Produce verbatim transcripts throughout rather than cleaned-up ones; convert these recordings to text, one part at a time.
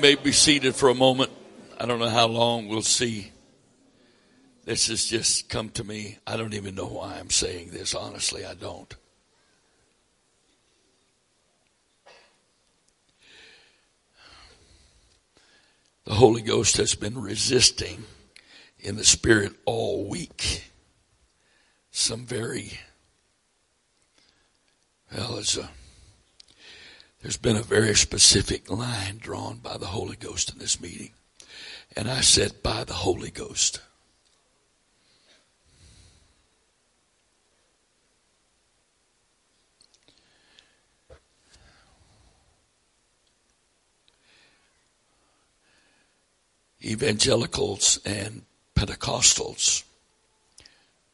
may be seated for a moment. I don't know how long, we'll see. This has just come to me. I don't even know why I'm saying this. Honestly, I don't. The Holy Ghost has been resisting in the Spirit all week. Some very, well, it's a, there's been a very specific line drawn by the Holy Ghost in this meeting. And I said, by the Holy Ghost. Evangelicals and Pentecostals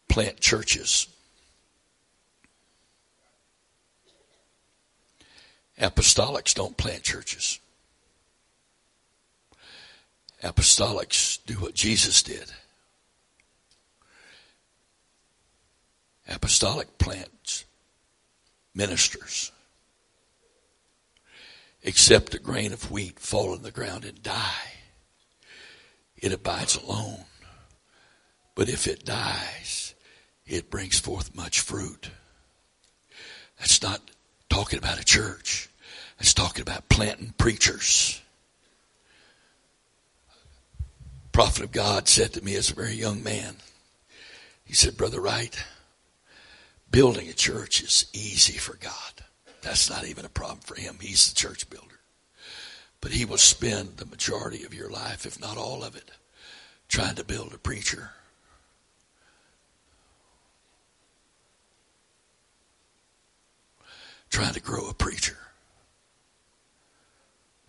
plant churches. Apostolics don't plant churches. Apostolics do what Jesus did. Apostolic plants ministers. Except a grain of wheat fall in the ground and die, it abides alone. But if it dies, it brings forth much fruit. That's not talking about a church. That's talking about planting preachers. The prophet of God said to me as a very young man, he said, Brother Wright, building a church is easy for God. That's not even a problem for him. He's the church builder. But he will spend the majority of your life, if not all of it, trying to build a preacher. Trying to grow a preacher.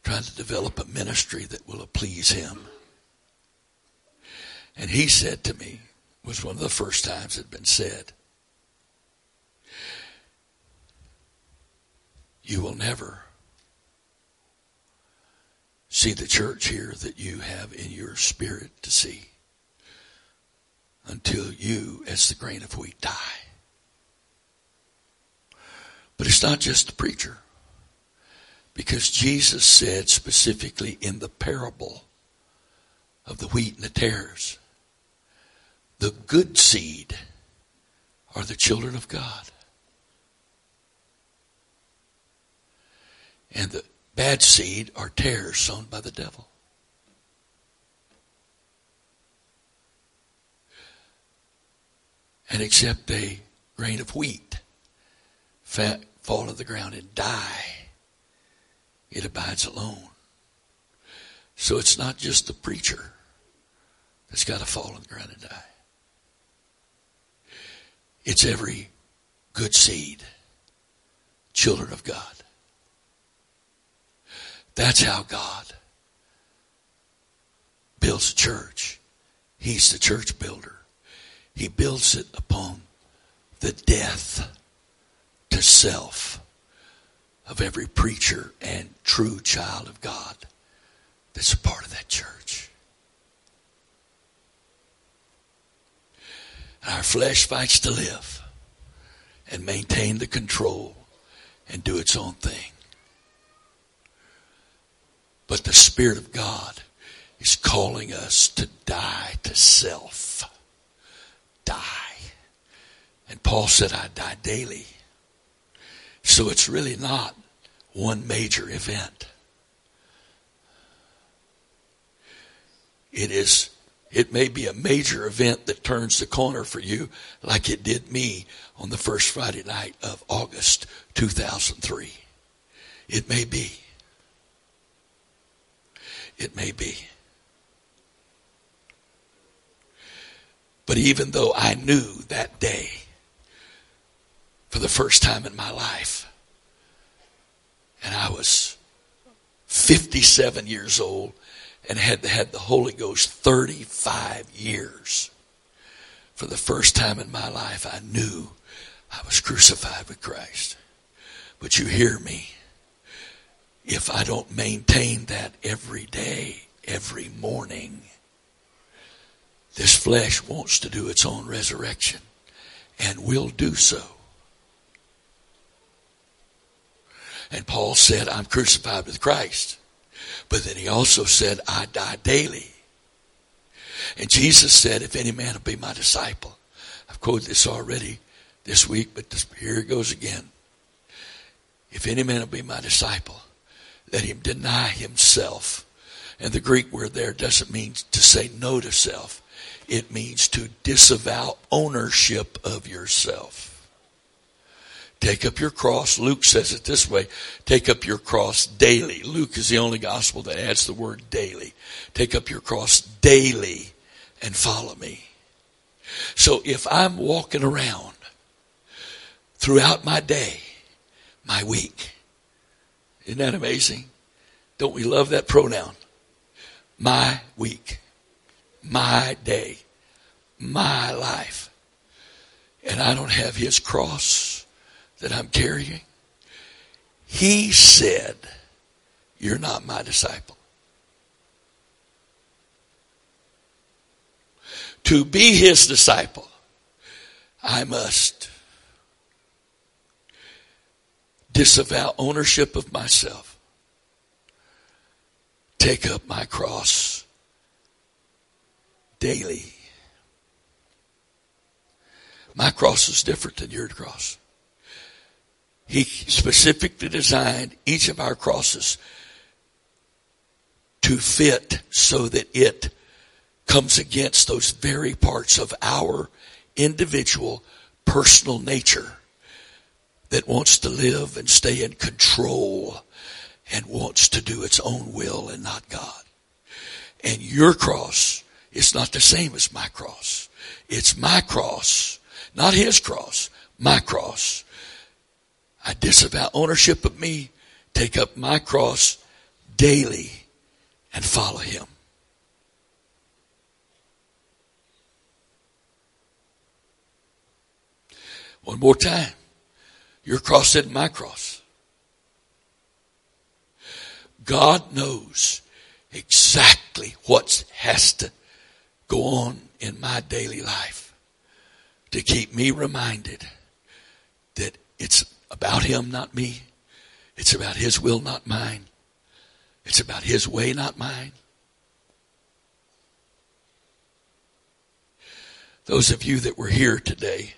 Trying to develop a ministry that will please him. And he said to me, was one of the first times it had been said, you will never see the church here that you have in your spirit to see until you, as the grain of wheat, die. But it's not just the preacher, because Jesus said specifically in the parable of the wheat and the tares, the good seed are the children of God, and the bad seed are tares sown by the devil. And except a grain of wheat fat, fall to the ground and die, it abides alone. So it's not just the preacher that's got to fall on the ground and die. It's every good seed, children of God. That's how God builds a church. He's the church builder. He builds it upon the death to self of every preacher and true child of God that's a part of that church. Our flesh fights to live and maintain the control and do its own thing. But the Spirit of God is calling us to die to self. Die. And Paul said, I die daily. So it's really not one major event. It is, it may be a major event that turns the corner for you, like it did me on the first Friday night of August two thousand three. It may be. It may be. But even though I knew that day, for the first time in my life, and I was fifty-seven years old and had had the Holy Ghost thirty-five years, for the first time in my life, I knew I was crucified with Christ. But you hear me. If I don't maintain that every day, every morning, this flesh wants to do its own resurrection and will do so. And Paul said, I'm crucified with Christ. But then he also said, I die daily. And Jesus said, if any man will be my disciple. I've quoted this already this week, but this, here it goes again. If any man will be my disciple, let him deny himself. And the Greek word there doesn't mean to say no to self. It means to disavow ownership of yourself. Take up your cross. Luke says it this way. Take up your cross daily. Luke is the only gospel that adds the word daily. Take up your cross daily and follow me. So if I'm walking around throughout my day, my week, isn't that amazing? Don't we love that pronoun? My week, my day, my life. And I don't have his cross that I'm carrying. He said, you're not my disciple. To be his disciple, I must disavow ownership of myself, take up my cross daily. My cross is different than your cross. He specifically designed each of our crosses to fit so that it comes against those very parts of our individual personal nature that wants to live and stay in control and wants to do its own will and not God. And your cross is not the same as my cross. It's my cross, not his cross, my cross. I disavow ownership of me, take up my cross daily, and follow him. One more time. Your cross isn't my cross. God knows exactly what has to go on in my daily life to keep me reminded that it's about him, not me. It's about his will, not mine. It's about his way, not mine. Those of you that were here today,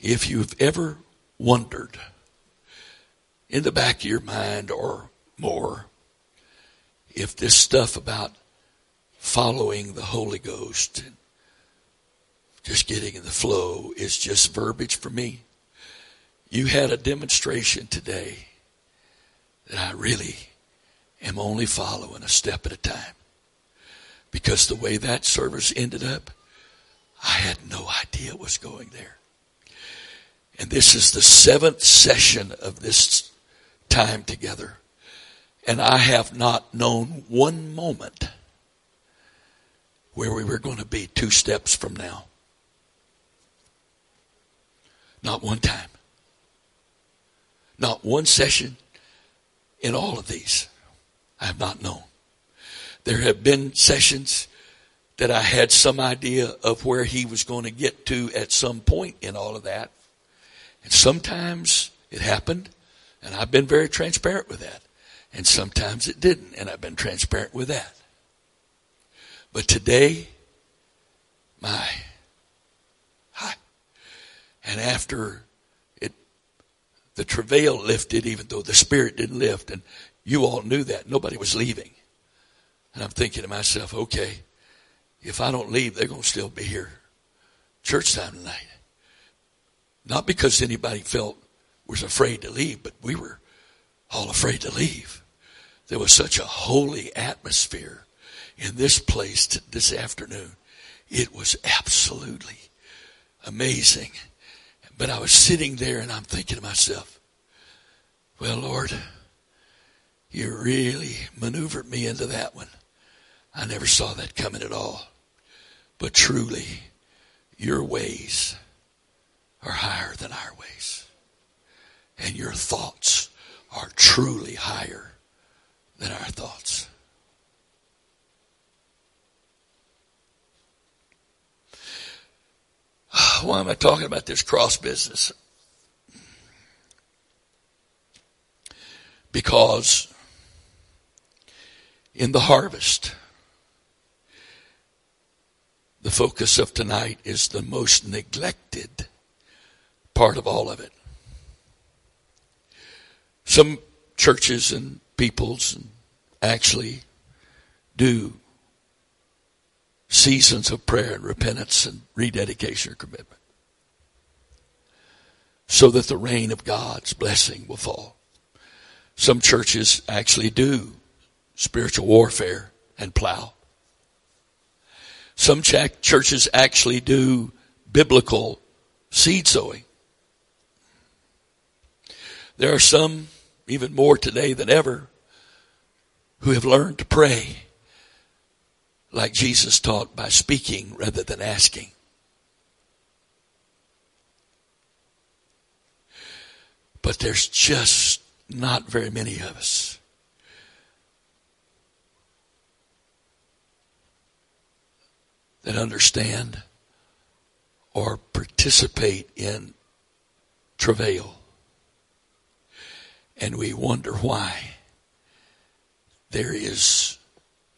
if you've ever wondered in the back of your mind or more, if this stuff about following the Holy Ghost and just getting in the flow is just verbiage for me. You had a demonstration today that I really am only following a step at a time. Because the way that service ended up, I had no idea it was going there. And this is the seventh session of this time together. And I have not known one moment where we were going to be two steps from now. Not one time. Not one session in all of these I have not known. There have been sessions that I had some idea of where he was going to get to at some point in all of that. And sometimes it happened, and I've been very transparent with that. And sometimes it didn't, and I've been transparent with that. But today, my, hi. And after it, the travail lifted, even though the spirit didn't lift. And you all knew that. Nobody was leaving. And I'm thinking to myself, okay, if I don't leave, they're going to still be here. Church time tonight. Not because anybody felt was afraid to leave, but we were all afraid to leave. There was such a holy atmosphere in this place this afternoon. It was absolutely amazing. But I was sitting there and I'm thinking to myself, well, Lord, you really maneuvered me into that one. I never saw that coming at all. But truly, your ways are higher than our ways. And your thoughts are truly higher than our thoughts. Why am I talking about this cross business? Because in the harvest, the focus of tonight is the most neglected part of all of it. Some churches and peoples actually do seasons of prayer and repentance and rededication or commitment, so that the rain of God's blessing will fall. Some churches actually do spiritual warfare and plow. Some ch- churches actually do biblical seed sowing. There are some, even more today than ever, who have learned to pray like Jesus taught, by speaking rather than asking. But there's just not very many of us that understand or participate in travail. And we wonder why there is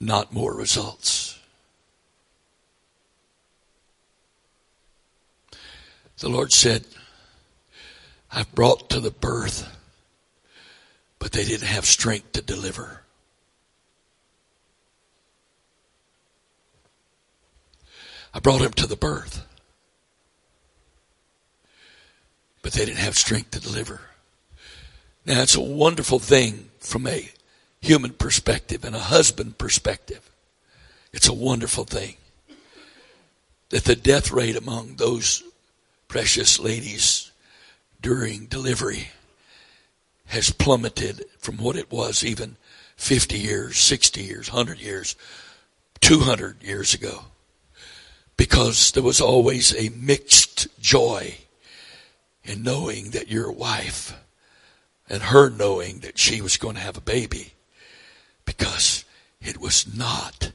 not more results. The Lord said, I've brought to the birth, but they didn't have strength to deliver. I brought him to the birth, but they didn't have strength to deliver. Now, it's a wonderful thing from a human perspective and a husband perspective. It's a wonderful thing that the death rate among those precious ladies during delivery has plummeted from what it was even fifty years, sixty years, one hundred years, two hundred years ago. Because there was always a mixed joy in knowing that your wife, and her knowing that she was going to have a baby, because it was not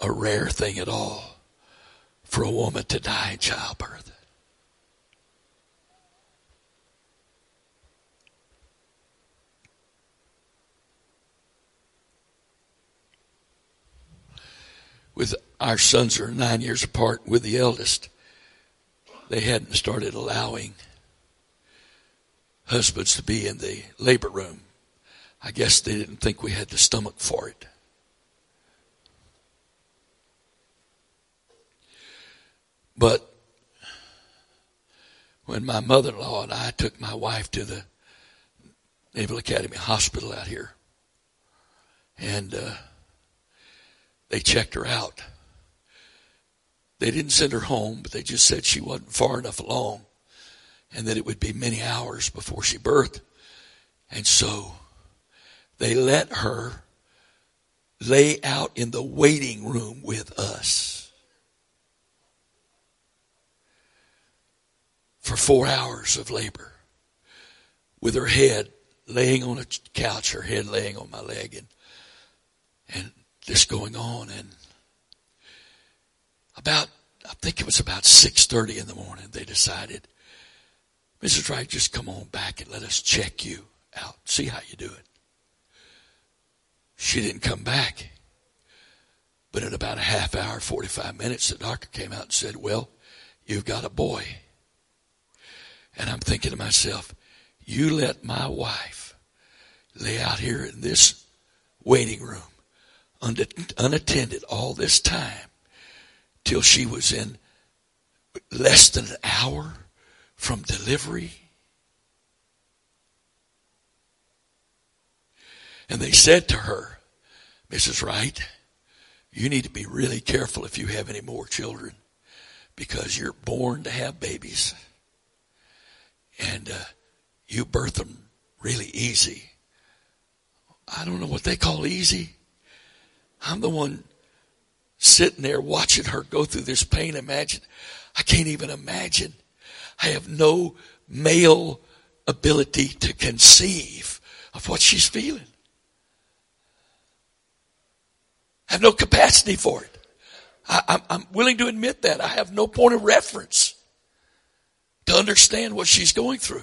a rare thing at all for a woman to die in childbirth. With our sons are nine years apart with the eldest, they hadn't started allowing husbands to be in the labor room. I guess they didn't think we had the stomach for it. But when my mother-in-law and I took my wife to the Naval Academy Hospital out here, and uh, they checked her out. They didn't send her home, but they just said she wasn't far enough along and that it would be many hours before she birthed. And so they let her lay out in the waiting room with us for four hours of labor, with her head laying on a couch, her head laying on my leg, and and this going on. And about, I think it was about six thirty in the morning, they decided, Missus Wright, just come on back and let us check you out, see how you do it. She didn't come back. But in about a half hour, forty-five minutes, the doctor came out and said, well, you've got a boy. And I'm thinking to myself, you let my wife lay out here in this waiting room unattended all this time till she was in less than an hour from delivery? And they said to her, Missus Wright, you need to be really careful if you have any more children, because you're born to have babies, and uh, you birth them really easy. I don't know what they call easy. I'm the one sitting there watching her go through this pain. Imagine, I can't even imagine. I have no male ability to conceive of what she's feeling. I have no capacity for it. I, I'm, I'm willing to admit that. I have no point of reference to understand what she's going through.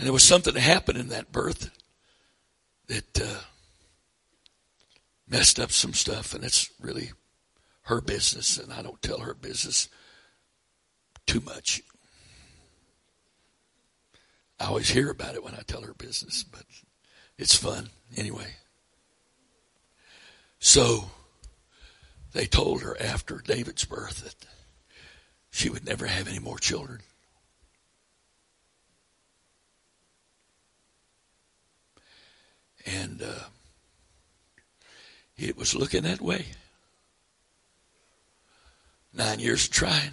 And there was something that happened in that birth that uh, messed up some stuff, and it's really her business, and I don't tell her business too much. I always hear about it when I tell her business, but it's fun anyway. So they told her after David's birth that she would never have any more children. And uh, it was looking that way. Nine years of trying.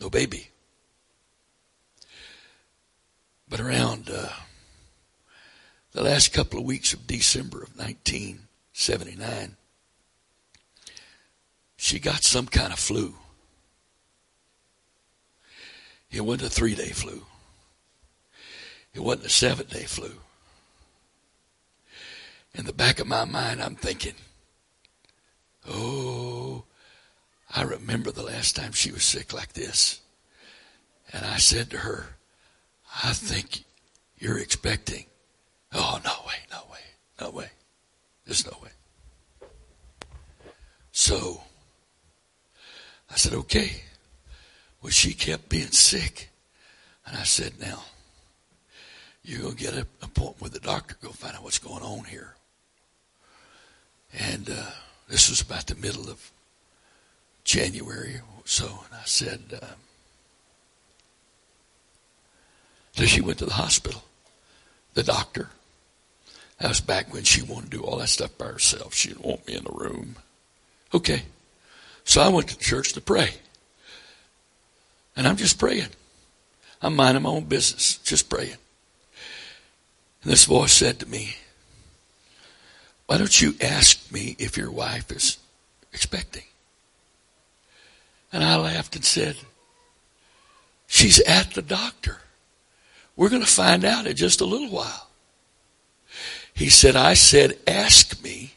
No baby. But around uh, the last couple of weeks of December of nineteen seventy-nine, she got some kind of flu. It wasn't a three-day flu. It wasn't a seven-day flu. In the back of my mind, I'm thinking, oh, I remember the last time she was sick like this. And I said to her, I think you're expecting. Oh, no way, no way, no way. There's no way. So I said, okay. Well, she kept being sick. And I said, now, you're going to get an appointment with the doctor, go find out what's going on here. And uh, this was about the middle of January or so. And I said, uh, so she went to the hospital. The doctor. That was back when she wanted to do all that stuff by herself. She didn't want me in the room. Okay. So I went to church to pray. And I'm just praying. I'm minding my own business. Just praying. And this voice said to me, why don't you ask me if your wife is expecting? And I laughed and said, she's at the doctor. We're going to find out in just a little while. He said, I said, ask me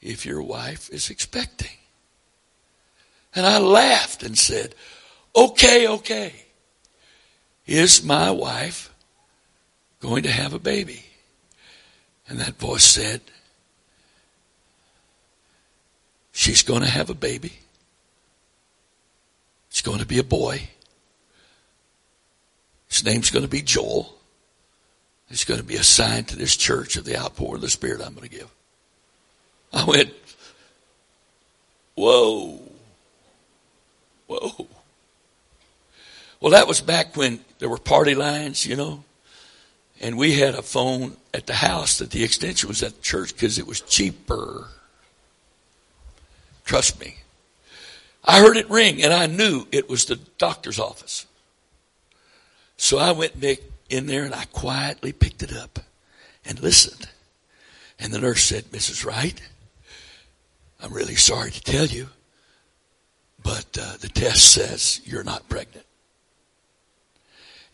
if your wife is expecting. And I laughed and said, okay, okay. Is my wife going to have a baby? And that voice said, she's going to have a baby. It's going to be a boy. His name's going to be Joel. It's going to be a sign to this church of the outpour of the Spirit I'm going to give. I went, whoa, whoa. Well, that was back when there were party lines, you know. And we had a phone at the house that the extension was at the church because it was cheaper. Trust me. I heard it ring, and I knew it was the doctor's office. So I went in there, and I quietly picked it up and listened. And the nurse said, Missus Wright, I'm really sorry to tell you, but uh, the test says you're not pregnant.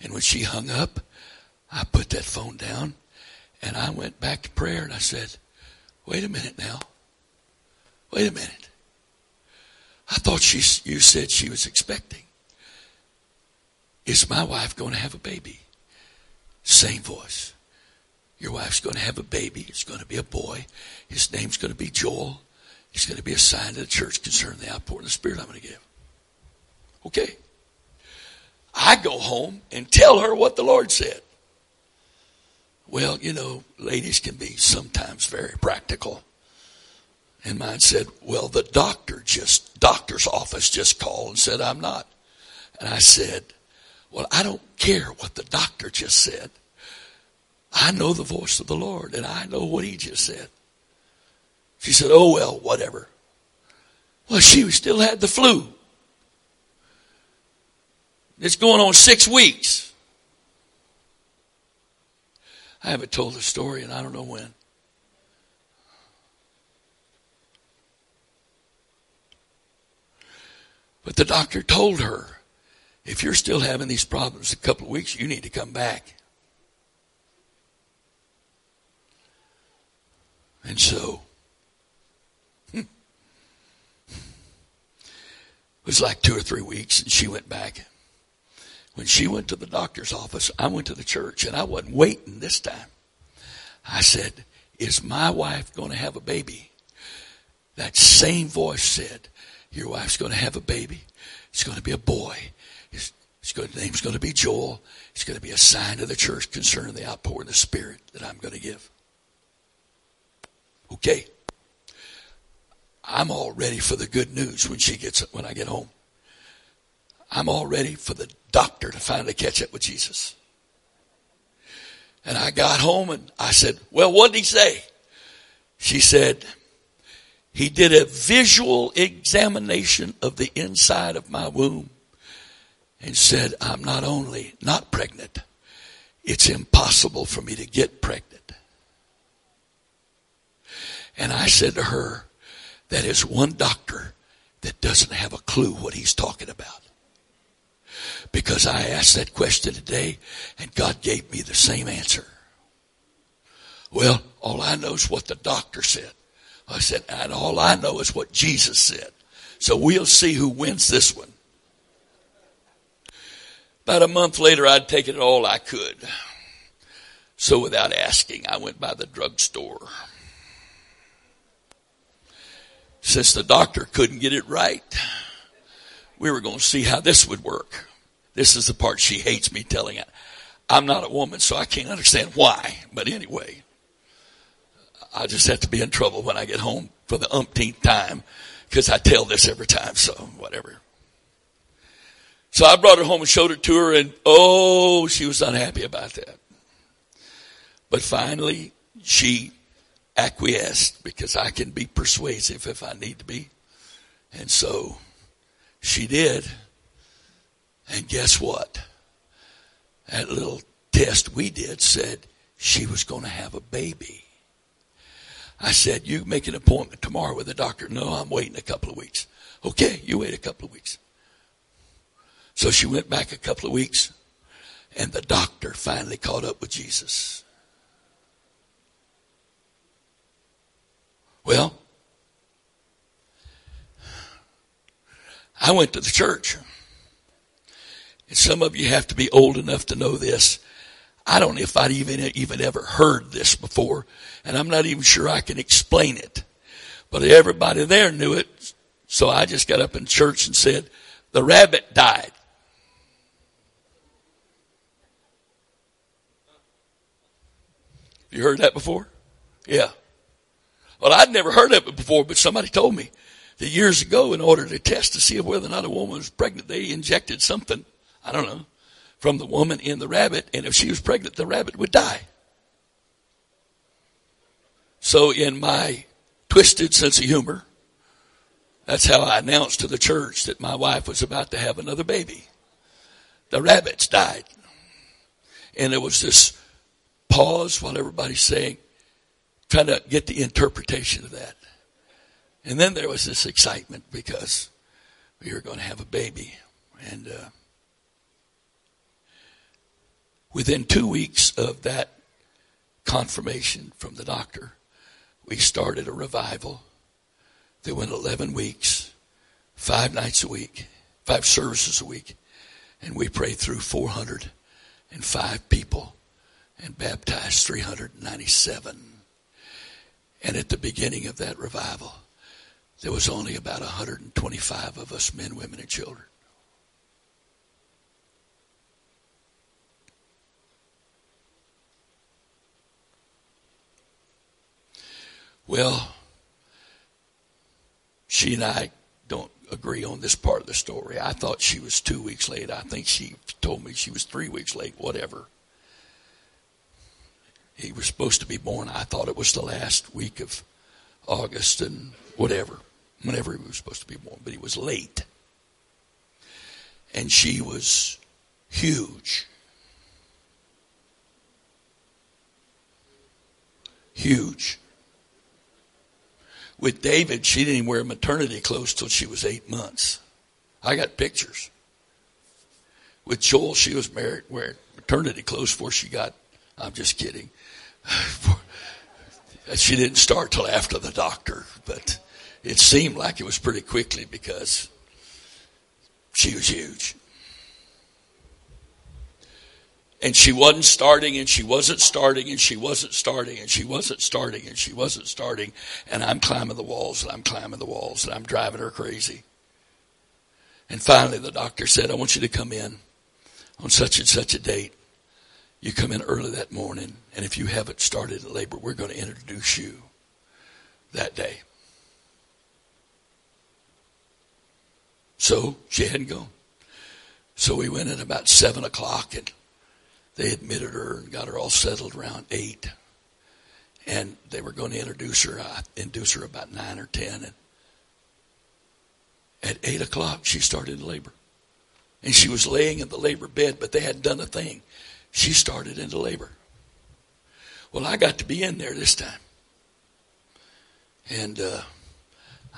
And when she hung up, I put that phone down, and I went back to prayer, and I said, wait a minute now. Wait a minute. I thought she, you said she was expecting. Is my wife going to have a baby? Same voice. Your wife's going to have a baby. It's going to be a boy. His name's going to be Joel. He's going to be a sign to the church concerning the outpouring of the Spirit I'm going to give. Okay. I go home and tell her what the Lord said. Well, you know, ladies can be sometimes very practical. And mine said, well, the doctor just, doctor's office just called and said I'm not. And I said, well, I don't care what the doctor just said. I know the voice of the Lord, and I know what he just said. She said, oh, well, whatever. Well, she still had the flu. It's going on six weeks. I haven't told the story, and I don't know when. But the doctor told her, if you're still having these problems in a couple of weeks, you need to come back. And so, it was like two or three weeks, and she went back. When she went to the doctor's office, I went to the church, and I wasn't waiting this time. I said, is my wife going to have a baby? That same voice said, your wife's going to have a baby. It's going to be a boy. His, his name's going to be Joel. It's going to be a sign to the church concerning the outpouring of the Spirit that I'm going to give. Okay. I'm all ready for the good news when she gets when I get home. I'm all ready for the doctor to finally catch up with Jesus. And I got home and I said, well, what did he say? She said, he did a visual examination of the inside of my womb and said, I'm not only not pregnant, it's impossible for me to get pregnant. And I said to her, that is one doctor that doesn't have a clue what he's talking about. Because I asked that question today, and God gave me the same answer. Well, all I know is what the doctor said. I said, and all I know is what Jesus said. So we'll see who wins this one. About a month later, I'd taken it all I could. So without asking, I went by the drugstore. Since the doctor couldn't get it right, we were going to see how this would work. This is the part she hates me telling it. I'm not a woman, so I can't understand why. But anyway, I just have to be in trouble when I get home for the umpteenth time because I tell this every time, so whatever. So I brought her home and showed it to her, and oh, she was unhappy about that. But finally, she acquiesced because I can be persuasive if I need to be. And so she did. And guess what? That little test we did said she was going to have a baby. I said, you make an appointment tomorrow with the doctor. No, I'm waiting a couple of weeks. Okay, you wait a couple of weeks. So she went back a couple of weeks, and the doctor finally caught up with Jesus. Well, I went to the church. And some of you have to be old enough to know this. I don't know if I'd even, even ever heard this before. And I'm not even sure I can explain it. But everybody there knew it. So I just got up in church and said, the rabbit died. You heard that before? Yeah. Well, I'd never heard of it before, but somebody told me that years ago, in order to test to see whether or not a woman was pregnant, they injected something. I don't know, from the woman in the rabbit, and if she was pregnant, the rabbit would die. So in my twisted sense of humor, that's how I announced to the church that my wife was about to have another baby. The rabbits died. And there was this pause while everybody's saying, trying to get the interpretation of that. And then there was this excitement because we were going to have a baby. And, uh, within two weeks of that confirmation from the doctor, we started a revival that went eleven weeks, five nights a week, five services a week, and we prayed through four hundred five people and baptized three hundred ninety-seven. And at the beginning of that revival, there was only about one hundred twenty-five of us, men, women, and children. Well, she and I don't agree on this part of the story. I thought she was two weeks late. I think she told me she was three weeks late, whatever. He was supposed to be born, I thought it was the last week of August and whatever, whenever he was supposed to be born, but he was late. And she was huge. Huge. With David, she didn't even wear maternity clothes till she was eight months. I got pictures. With Joel, she was married wearing maternity clothes before she got, I'm just kidding. She didn't start till after the doctor, but it seemed like it was pretty quickly because she was huge. And she wasn't starting, and she wasn't starting, and she wasn't starting, and she wasn't starting, and she wasn't starting. And I'm climbing the walls, and I'm climbing the walls, and I'm driving her crazy. And finally the doctor said, I want you to come in on such and such a date. You come in early that morning, and if you haven't started labor, we're going to introduce you that day. So she hadn't gone. So we went in about seven o'clock, and they admitted her and got her all settled around eight. And they were going to introduce her, uh, induce her about nine or ten. And at eight o'clock, she started labor. And she was laying in the labor bed, but they hadn't done a thing. She started into labor. Well, I got to be in there this time. And uh,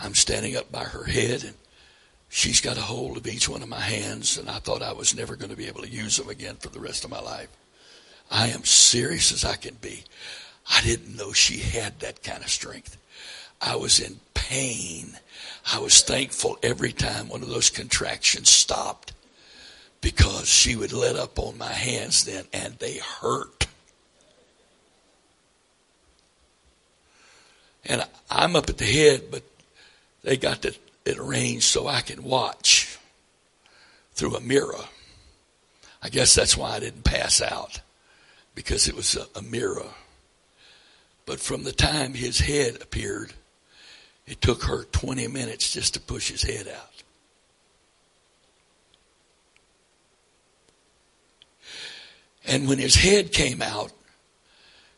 I'm standing up by her head, and she's got a hold of each one of my hands, and I thought I was never going to be able to use them again for the rest of my life. I am serious as I can be. I didn't know she had that kind of strength. I was in pain. I was thankful every time one of those contractions stopped, because she would let up on my hands then, and they hurt. And I'm up at the head, but they got the it arranged so I can watch through a mirror. I guess that's why I didn't pass out, because it was a, a mirror. But from the time his head appeared, it took her twenty minutes just to push his head out. And when his head came out,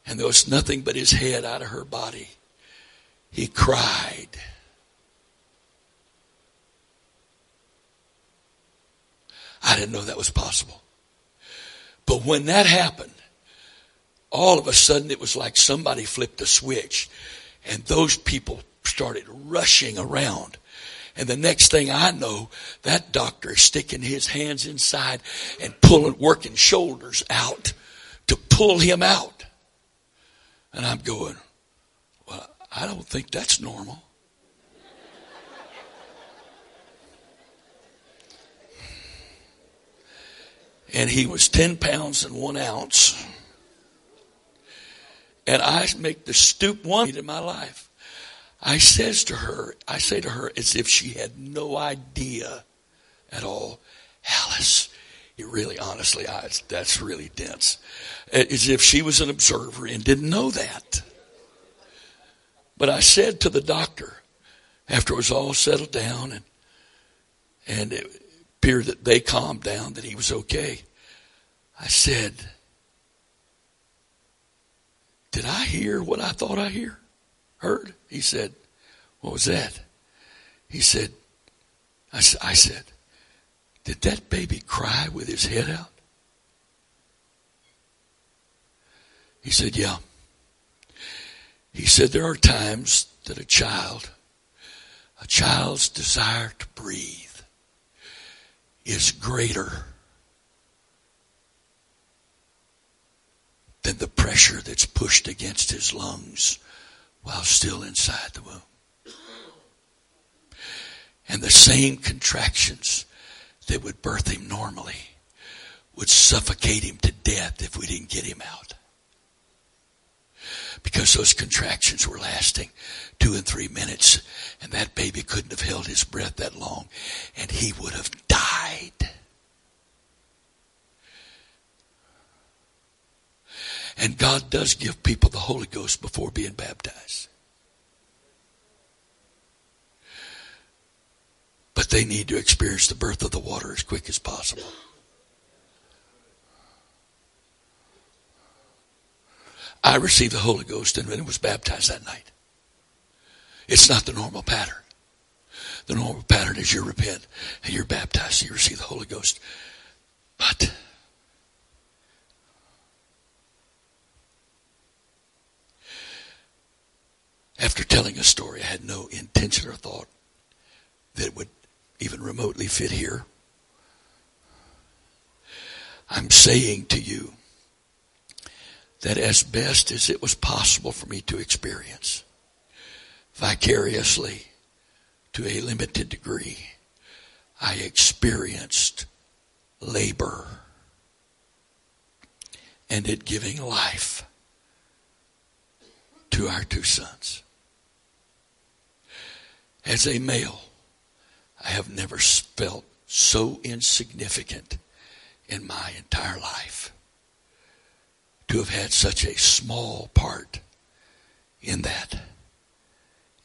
and there was nothing but his head out of her body, he cried. I didn't know that was possible. But when that happened, all of a sudden it was like somebody flipped a switch, and those people started rushing around. And the next thing I know, that doctor is sticking his hands inside and pulling, working shoulders out to pull him out. And I'm going, well, I don't think that's normal. And he was ten pounds and one ounce. And I make the stoop one in my life. I says to her, I say to her as if she had no idea at all, Alice, it really, honestly, I, that's really dense. As if she was an observer and didn't know that. But I said to the doctor, after it was all settled down and, and it appeared that they calmed down, that he was okay. I said, did I hear what I thought I hear, heard? He said, what was that? He said, I, I said, did that baby cry with his head out? He said, yeah. He said, there are times that a child, a child's desire to breathe is greater than the pressure that's pushed against his lungs while still inside the womb. And the same contractions that would birth him normally would suffocate him to death if we didn't get him out. Because those contractions were lasting two and three minutes, and that baby couldn't have held his breath that long, and he would have died. And God does give people the Holy Ghost before being baptized. But they need to experience the birth of the water as quick as possible. I received the Holy Ghost and was baptized that night. It's not the normal pattern. The normal pattern is you repent and you're baptized and you receive the Holy Ghost. But after telling a story, I had no intention or thought that it would even remotely fit here. I'm saying to you, that as best as it was possible for me to experience vicariously to a limited degree, I experienced labor and at giving life to our two sons. As a male, I have never felt so insignificant in my entire life to have had such a small part in that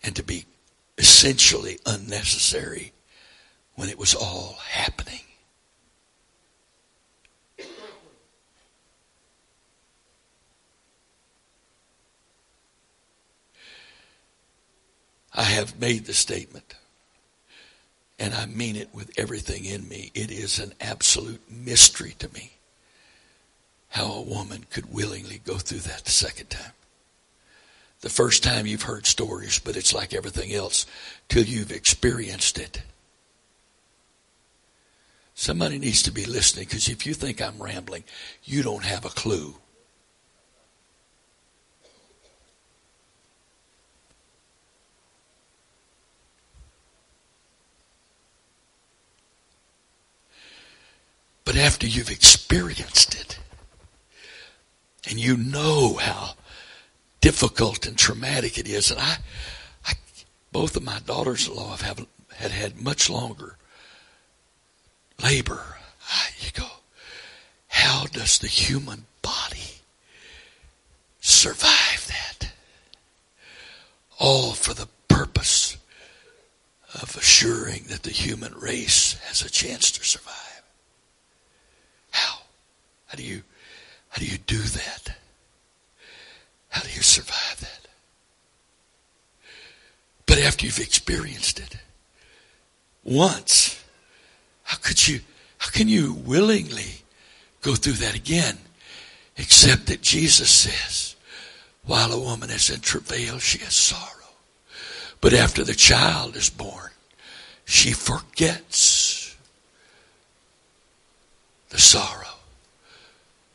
and to be essentially unnecessary when it was all happening. I have made the statement, and I mean it with everything in me. It is an absolute mystery to me how a woman could willingly go through that the second time. The first time you've heard stories, but it's like everything else till you've experienced it. Somebody needs to be listening, because if you think I'm rambling, you don't have a clue. But after you've experienced it, and you know how difficult and traumatic it is, and I, I both of my daughters-in-law have had had much longer labor. I, you go, how does the human body survive that? All for the purpose of assuring that the human race has a chance to survive. How? How do you, how do you do that? How do you survive that? But after you've experienced it once, how could you, how can you willingly go through that again? Except that Jesus says, while a woman is in travail, she has sorrow. But after the child is born, she forgets the sorrow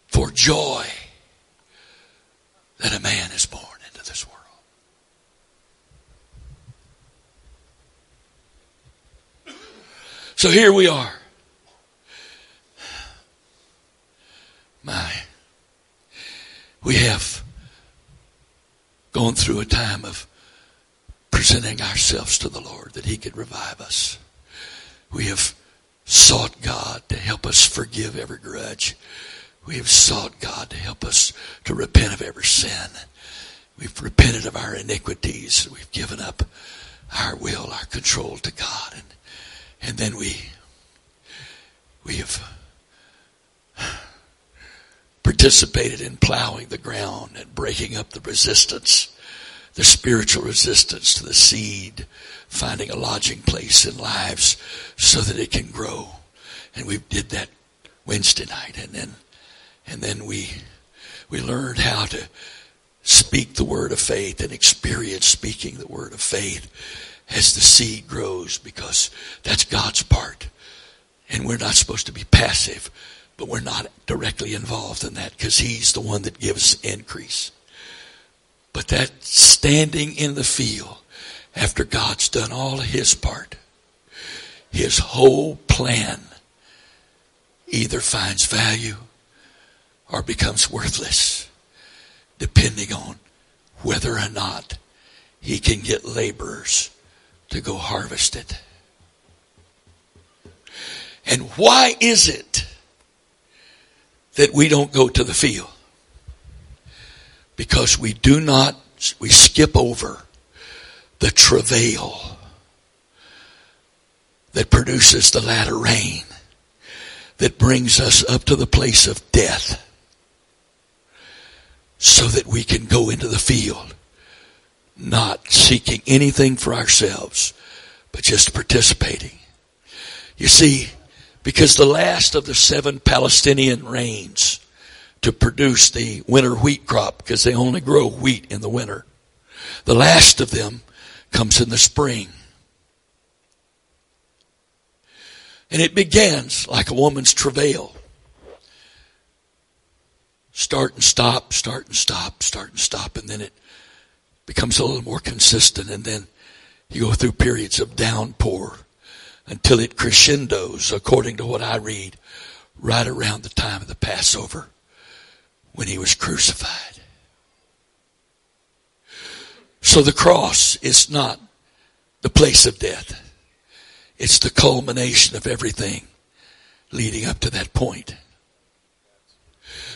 for joy that a man is born into this world. So here we are. My, we have gone through a time of presenting ourselves to the Lord that He could revive us. We have sought God to help us forgive every grudge. We have sought God to help us to repent of every sin. We've repented of our iniquities. We've given up our will, our control to God. And, and then we, we have participated in plowing the ground and breaking up the resistance, the spiritual resistance to the seed, finding a lodging place in lives so that it can grow. And we did that Wednesday night. And then and then we we learned how to speak the word of faith and experience speaking the word of faith as the seed grows, because that's God's part. And we're not supposed to be passive, but we're not directly involved in that because He's the one that gives increase. But that standing in the field after God's done all of His part, His whole plan either finds value or becomes worthless, depending on whether or not He can get laborers to go harvest it. And why is it that we don't go to the field? Because we do not, we skip over the travail that produces the latter rain that brings us up to the place of death, so that we can go into the field not seeking anything for ourselves, but just participating. You see, because the last of the seven Palestinian rains to produce the winter wheat crop, because they only grow wheat in the winter, the last of them comes in the spring. And it begins like a woman's travail. Start and stop, start and stop, start and stop, and then it becomes a little more consistent, and then you go through periods of downpour until it crescendos, according to what I read, right around the time of the Passover, when he was crucified. So the cross is not the place of death. It's the culmination of everything leading up to that point.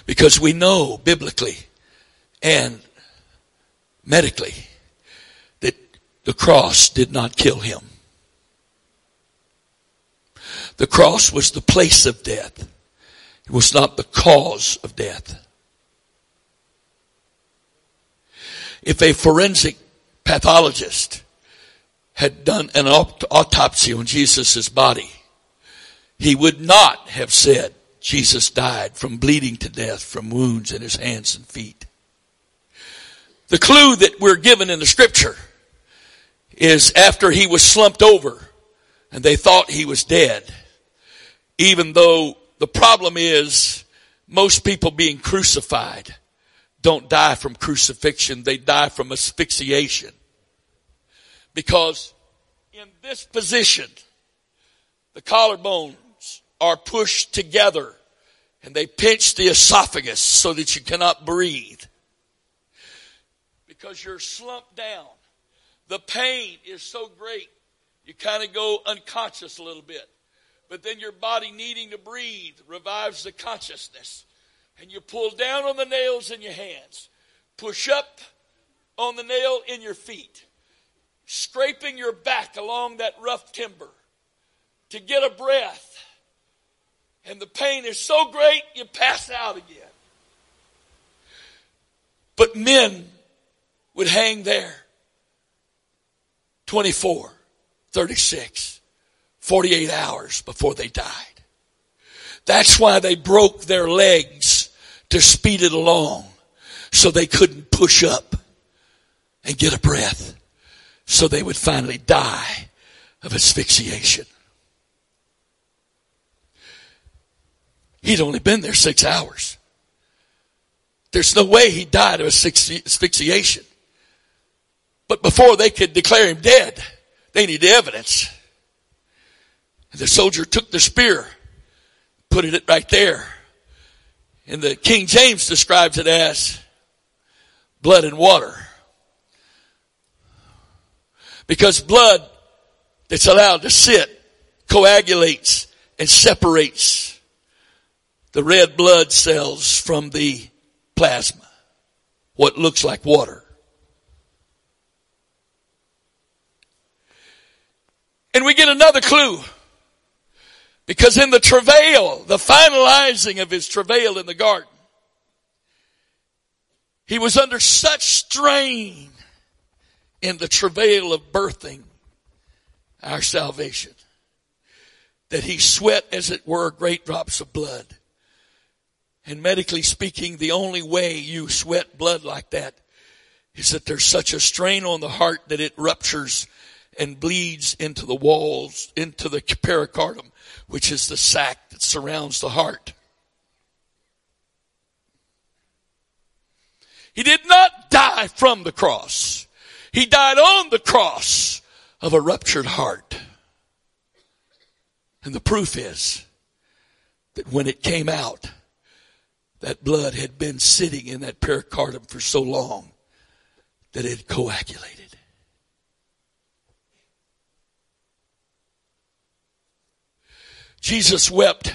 Because we know biblically and medically that the cross did not kill him. The cross was the place of death. It was not the cause of death. If a forensic pathologist had done an autopsy on Jesus' body, he would not have said Jesus died from bleeding to death from wounds in his hands and feet. The clue that we're given in the scripture is after he was slumped over and they thought he was dead, even though the problem is most people being crucified don't die from crucifixion. They die from asphyxiation. Because in this position, the collarbones are pushed together and they pinch the esophagus so that you cannot breathe. Because you're slumped down. The pain is so great, you kind of go unconscious a little bit. But then your body needing to breathe revives the consciousness. And you pull down on the nails in your hands. Push up on the nail in your feet. Scraping your back along that rough timber to get a breath. And the pain is so great, you pass out again. But men would hang there. twenty-four, thirty-six, forty-eight hours before they died. That's why they broke their legs to speed it along so they couldn't push up and get a breath so they would finally die of asphyxiation. He'd only been there six hours. There's no way he died of asphyxiation. But before they could declare him dead, they needed evidence. The soldier took the spear, put it right there. And the King James describes it as blood and water. Because blood that's allowed to sit coagulates and separates the red blood cells from the plasma, what looks like water. And we get another clue. Because in the travail, the finalizing of his travail in the garden, he was under such strain in the travail of birthing our salvation that he sweat, as it were, great drops of blood. And medically speaking, the only way you sweat blood like that is that there's such a strain on the heart that it ruptures and bleeds into the walls, into the pericardium, which is the sac that surrounds the heart. He did not die from the cross. He died on the cross of a ruptured heart. And the proof is that when it came out, that blood had been sitting in that pericardium for so long that it coagulated. Jesus wept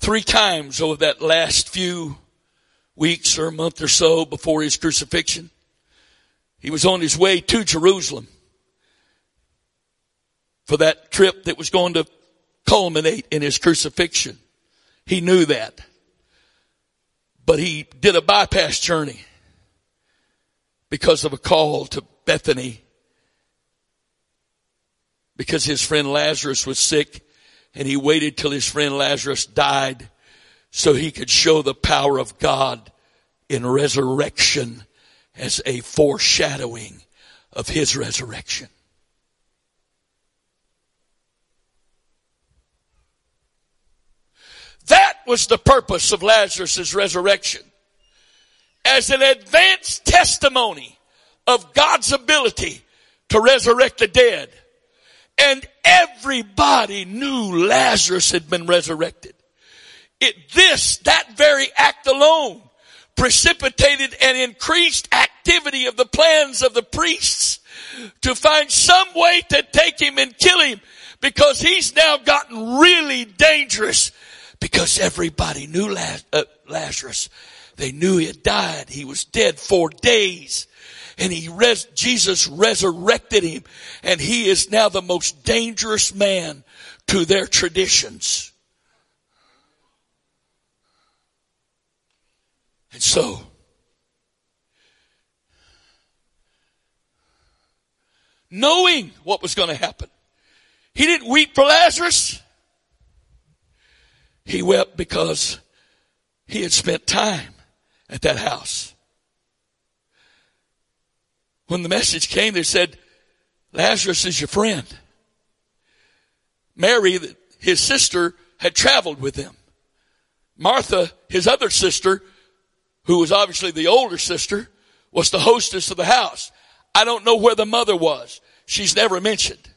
three times over that last few weeks or a month or so before his crucifixion. He was on his way to Jerusalem for that trip that was going to culminate in his crucifixion. He knew that. But he did a bypass journey because of a call to Bethany, because his friend Lazarus was sick. And he waited till his friend Lazarus died so he could show the power of God in resurrection as a foreshadowing of his resurrection. That was the purpose of Lazarus' resurrection, as an advanced testimony of God's ability to resurrect the dead. And everybody knew Lazarus had been resurrected. It, this, that very act alone precipitated an increased activity of the plans of the priests to find some way to take him and kill him, because he's now gotten really dangerous, because everybody knew Lazarus. They knew he had died. He was dead four days. And he res- Jesus resurrected him. And he is now the most dangerous man to their traditions. And so, knowing what was going to happen, he didn't weep for Lazarus. He wept because he had spent time at that house. When the message came, they said, Lazarus is your friend. Mary, his sister, had traveled with him. Martha, his other sister, who was obviously the older sister, was the hostess of the house. I don't know where the mother was. She's never mentioned.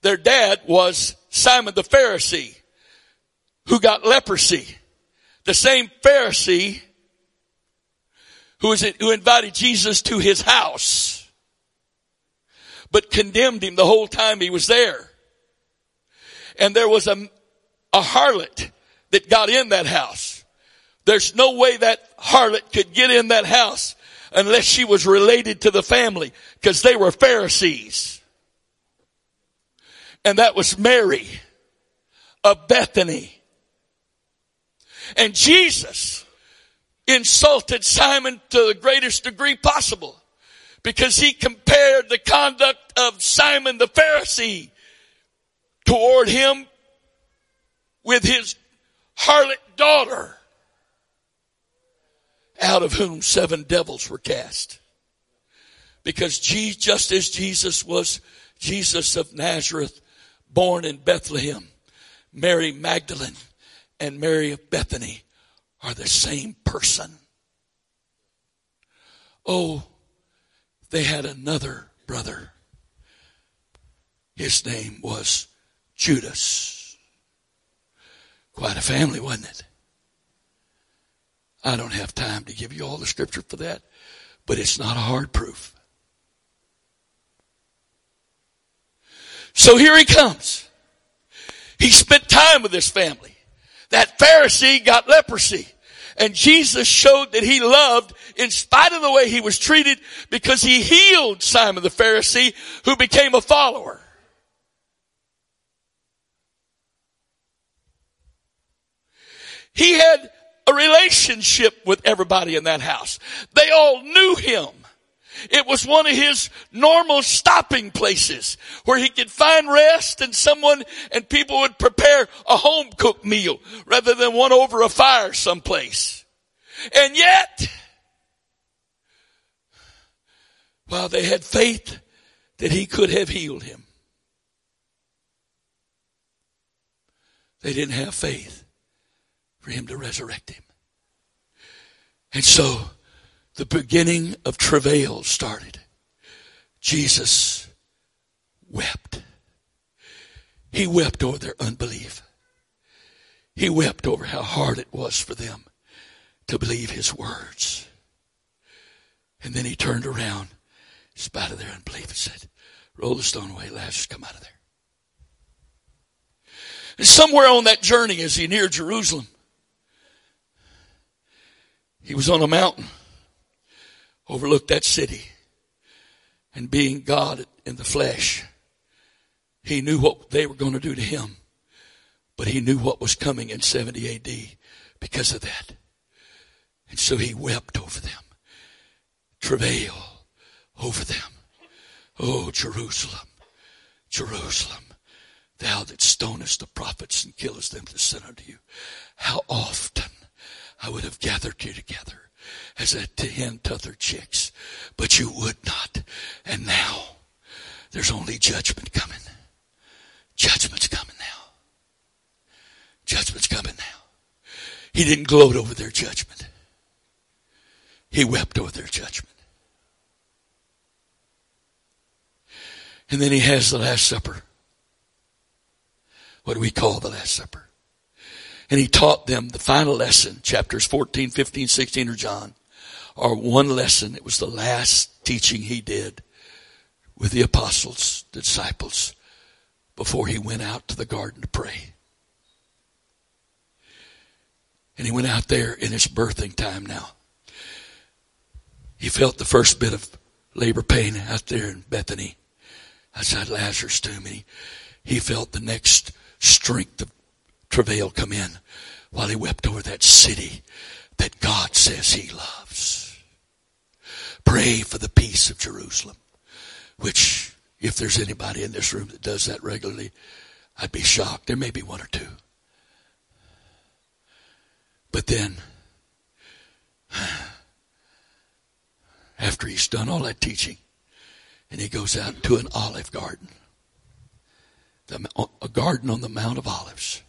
Their dad was Simon the Pharisee, who got leprosy. The same Pharisee who, was, who invited Jesus to his house, but condemned him the whole time he was there. And there was a, a harlot that got in that house. There's no way that harlot could get in that house unless she was related to the family, because they were Pharisees. And that was Mary of Bethany. And Jesus insulted Simon to the greatest degree possible, because he compared the conduct of Simon the Pharisee toward him with his harlot daughter, out of whom seven devils were cast. Because just as Jesus was Jesus of Nazareth, born in Bethlehem, Mary Magdalene and Mary of Bethany are the same person. Oh, they had another brother. His name was Judas. Quite a family, wasn't it? I don't have time to give you all the scripture for that, but it's not a hard proof. So here he comes. He spent time with this family. That Pharisee got leprosy. And Jesus showed that he loved in spite of the way he was treated, because he healed Simon the Pharisee, who became a follower. He had a relationship with everybody in that house. They all knew him. It was one of his normal stopping places where he could find rest, and someone and people would prepare a home-cooked meal rather than one over a fire someplace. And yet, while they had faith that he could have healed him, they didn't have faith for him to resurrect him. And so, the beginning of travail started. Jesus wept. He wept over their unbelief. He wept over how hard it was for them to believe his words. And then he turned around in spite of their unbelief and said, roll the stone away, Lazarus, come out of there. And somewhere on that journey, as he neared Jerusalem, he was on a mountain, overlooked that city, and being God in the flesh, he knew what they were going to do to him, but he knew what was coming in seventy A D because of that. And so he wept over them, travail over them. Oh, Jerusalem, Jerusalem, thou that stonest the prophets and killest them that sent unto you, how often I would have gathered you together as a hen t'other chicks, but you would not. And now there's only judgment coming. Judgment's coming now. Judgment's coming now. He didn't gloat over their judgment. He wept over their judgment. And then he has the Last Supper. What do we call the Last Supper? And he taught them the final lesson. Chapters fourteen, fifteen, sixteen of John are one lesson. It was the last teaching he did with the apostles, the disciples, before he went out to the garden to pray. And he went out there in his birthing time now. He felt the first bit of labor pain out there in Bethany, outside Lazarus' tomb. And he, he felt the next strength of travail come in while he wept over that city that God says he loves. Pray for the peace of Jerusalem, which, if there's anybody in this room that does that regularly, I'd be shocked. There may be one or two. But then, after he's done all that teaching, and he goes out to an olive garden, a garden on the Mount of Olives,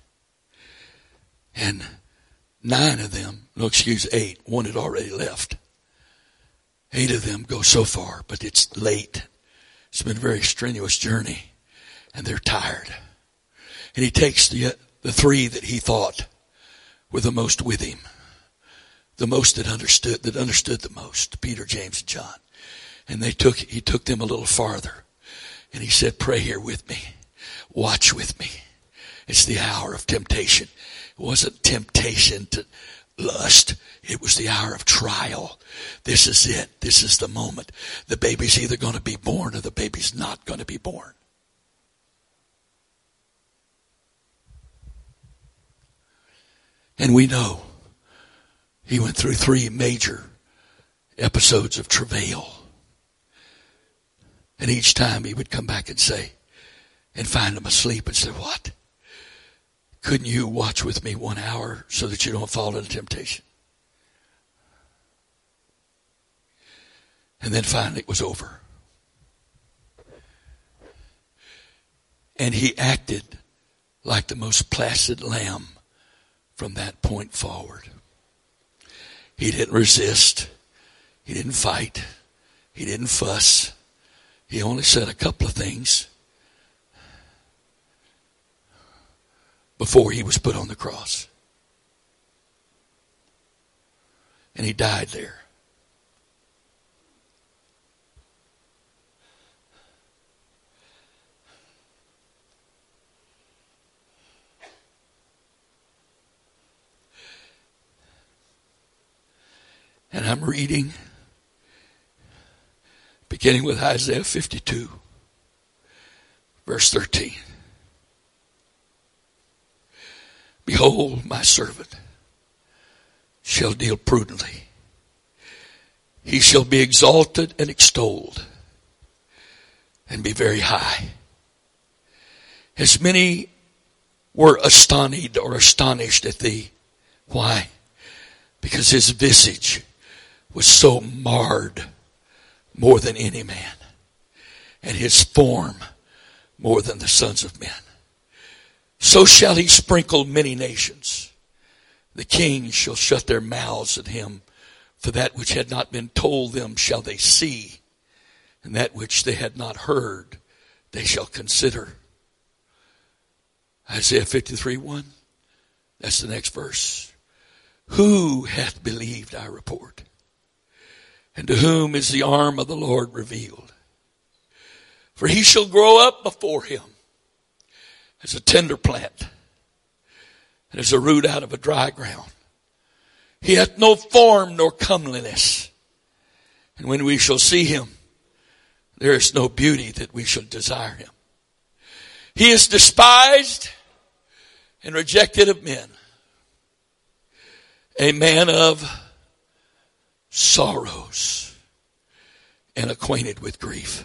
and nine of them, no, excuse, eight, one had already left. Eight of them go so far, but it's late. It's been a very strenuous journey, and they're tired. And he takes the, the three that he thought were the most with him, the most that understood, that understood the most, Peter, James, and John. And they took, he took them a little farther, and he said, "Pray here with me. Watch with me. It's the hour of temptation." It wasn't temptation to lust. It was the hour of trial. This is it. This is the moment. The baby's either going to be born or the baby's not going to be born. And we know he went through three major episodes of travail. And each time he would come back and say, and find them asleep and say, "What? Couldn't you watch with me one hour so that you don't fall into temptation?" And then finally it was over. And he acted like the most placid lamb from that point forward. He didn't resist. He didn't fight. He didn't fuss. He only said a couple of things before he was put on the cross. And he died there. And I'm reading, beginning with Isaiah fifty-two, verse thirteen. "Behold, my servant shall deal prudently. He shall be exalted and extolled and be very high. As many were astonished or astonished at thee." Why? "Because his visage was so marred more than any man, and his form more than the sons of men. So shall he sprinkle many nations. The kings shall shut their mouths at him, for that which had not been told them shall they see, and that which they had not heard they shall consider." Isaiah fifty-three, one. That's the next verse. "Who hath believed our report? And to whom is the arm of the Lord revealed? For he shall grow up before him as a tender plant, and as a root out of a dry ground. He hath no form nor comeliness. And when we shall see him, there is no beauty that we shall desire him. He is despised and rejected of men, a man of sorrows and acquainted with grief.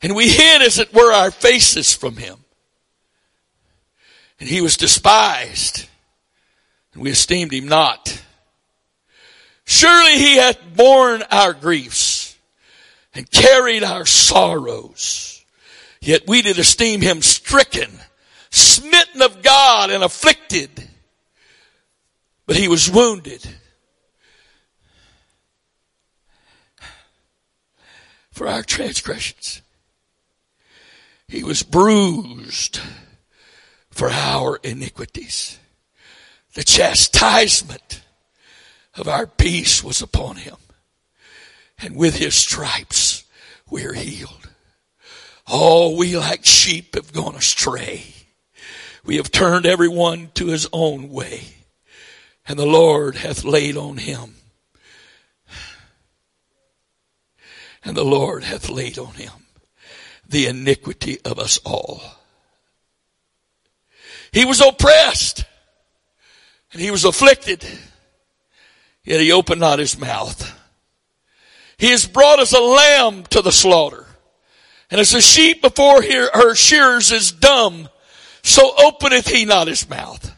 And we hid, as it were, our faces from him. And he was despised, and we esteemed him not. Surely he hath borne our griefs and carried our sorrows. Yet we did esteem him stricken, smitten of God, and afflicted. But he was wounded for our transgressions. He was bruised for our iniquities. The chastisement of our peace was upon him, and with his stripes we are healed. All we like sheep have gone astray. We have turned every one to his own way, and the Lord hath laid on him. And the Lord hath laid on him the iniquity of us all. He was oppressed, and he was afflicted, yet he opened not his mouth. He is brought as a lamb to the slaughter, and as a sheep before her shearers is dumb, so openeth he not his mouth.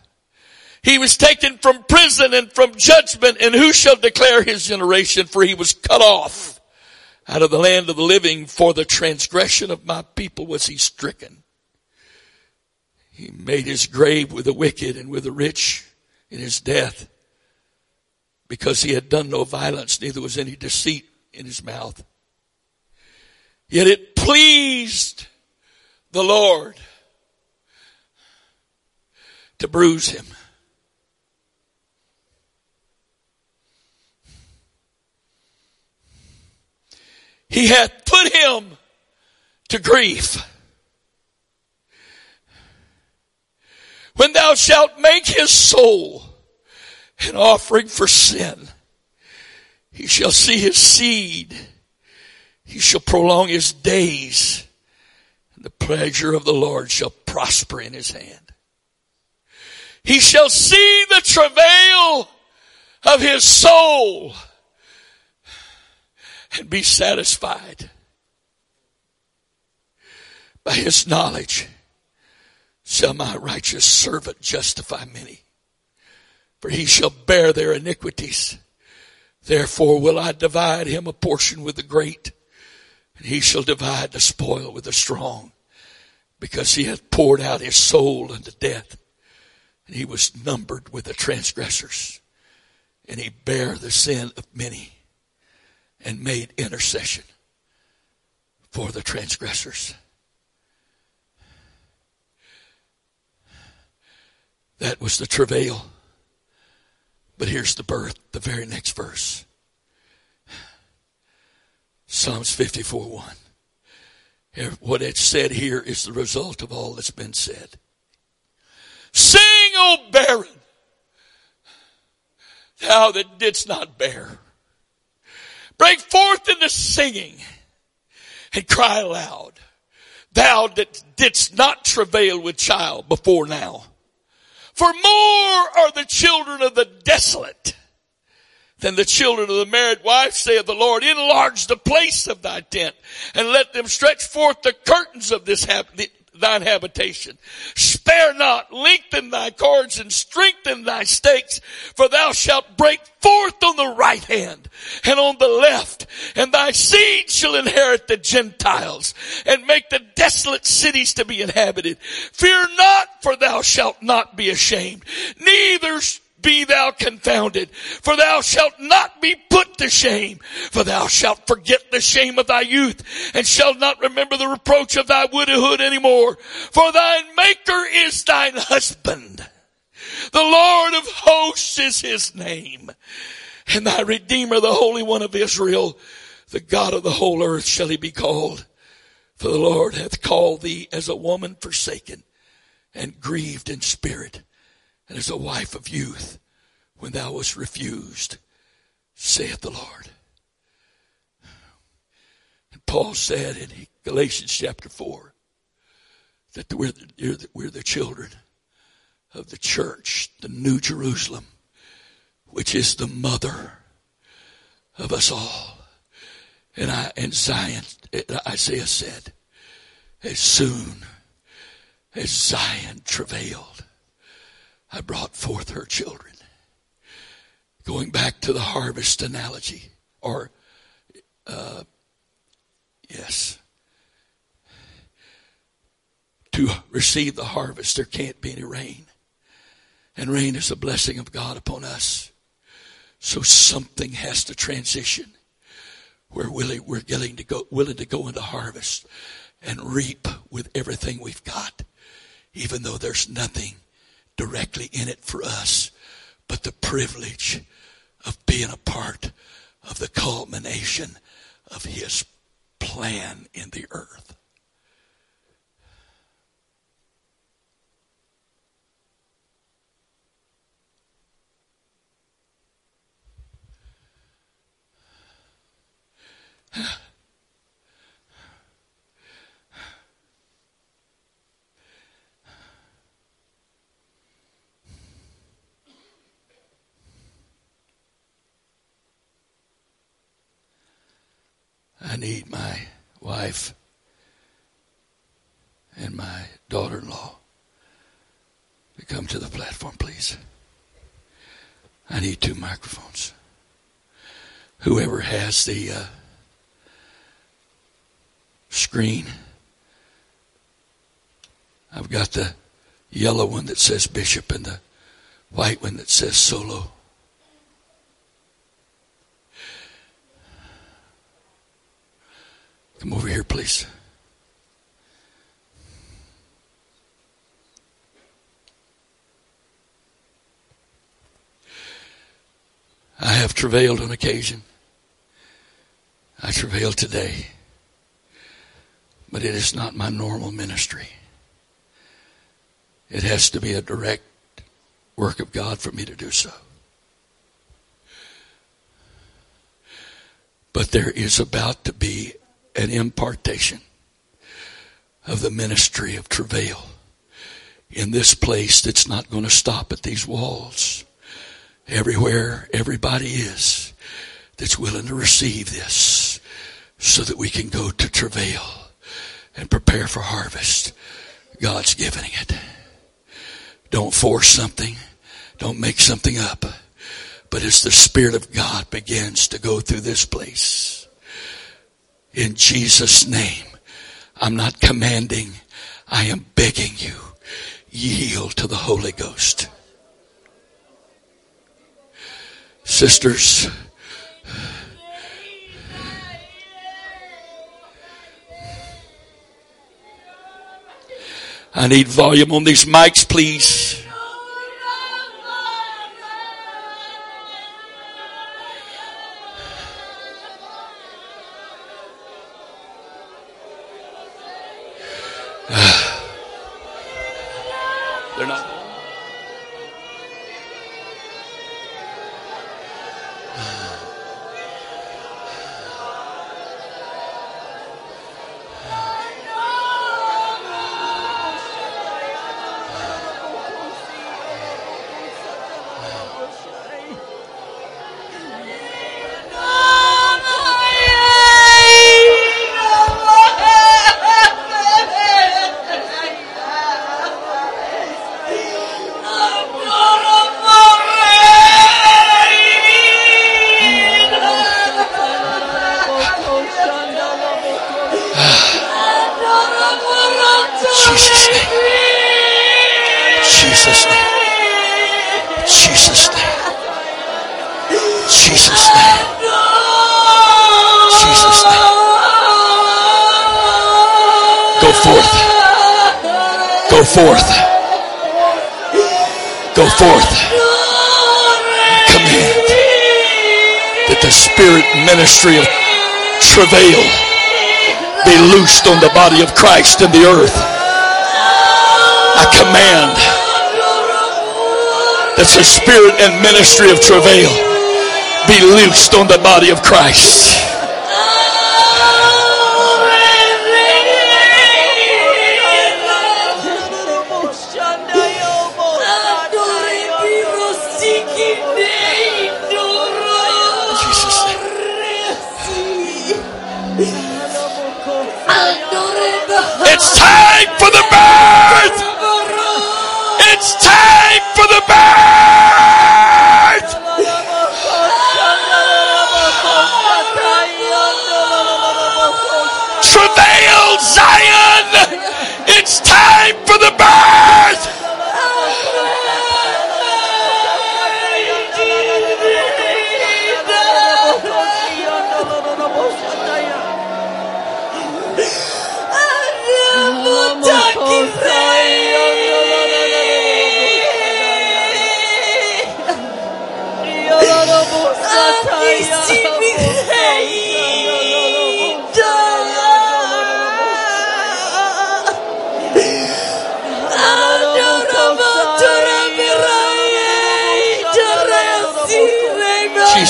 He was taken from prison and from judgment, and who shall declare his generation? For he was cut off out of the land of the living. For the transgression of my people was he stricken. He made his grave with the wicked and with the rich in his death, because he had done no violence, neither was any deceit in his mouth. Yet it pleased the Lord to bruise him. He hath put him to grief. When thou shalt make his soul an offering for sin, he shall see his seed. He shall prolong his days, and the pleasure of the Lord shall prosper in his hand. He shall see the travail of his soul and be satisfied. By his knowledge shall my righteous servant justify many, for he shall bear their iniquities. Therefore will I divide him a portion with the great, and he shall divide the spoil with the strong, because he hath poured out his soul unto death, and he was numbered with the transgressors, and he bare the sin of many, and made intercession for the transgressors. That was the travail. But here's the birth, the very next verse. Psalms fifty-four one. What it's said here is the result of all that's been said. Sing, O barren, thou that didst not bear. Break forth into singing and cry aloud, thou that didst not travail with child before now. For more are the children of the desolate than the children of the married wife, saith the Lord. Enlarge the place of thy tent, and let them stretch forth the curtains of this hab- thine habitation. Spare not, lengthen thy cords, and strengthen thy stakes, for thou shalt break forth on the right hand and on the left, and thy seed shall inherit the Gentiles, and make the desolate cities to be inhabited. Fear not, for thou shalt not be ashamed, neither be thou confounded, for thou shalt not be put to shame, for thou shalt forget the shame of thy youth, and shalt not remember the reproach of thy widowhood anymore. For thine maker is thine husband, the Lord of hosts is his name, and thy Redeemer, the Holy One of Israel, the God of the whole earth shall he be called. For the Lord hath called thee as a woman forsaken and grieved in spirit, and as a wife of youth, when thou wast refused, saith the Lord. And Paul said in Galatians chapter four, that we're the, we're the children of the church, the New Jerusalem, which is the mother of us all. And, I, and Zion, Isaiah said, as soon as Zion travailed, I brought forth her children. Going back to the harvest analogy, or, uh, yes. To receive the harvest, there can't be any rain. And rain is a blessing of God upon us. So something has to transition. We're willing, we're willing to go, willing to go into harvest and reap with everything we've got. even though there's nothing directly in it for us but the privilege of being a part of the culmination of his plan in the earth. I need my wife and my daughter-in-law to come to the platform, please. I need two microphones. Whoever has the uh, screen, I've got the yellow one that says Bishop and the white one that says Solo. Come over here, please. I have travailed on occasion. I travail today. But it is not my normal ministry. It has to be a direct work of God for me to do so. But there is about to be an impartation of the ministry of travail in this place that's not going to stop at these walls. Everywhere, everybody is that's willing to receive this so that we can go to travail and prepare for harvest. God's giving it. Don't force something. Don't make something up. But as the Spirit of God begins to go through this place, in Jesus' name, I'm not commanding, I am begging you, yield to the Holy Ghost. Sisters, I need volume on these mics, please. They're not. Ministry of travail be loosed on the body of Christ in the earth. I command that the spirit and ministry of travail be loosed on the body of Christ. It's time for the birth! It's time for the birth! Travail, Zion! It's time for the birth! Israel.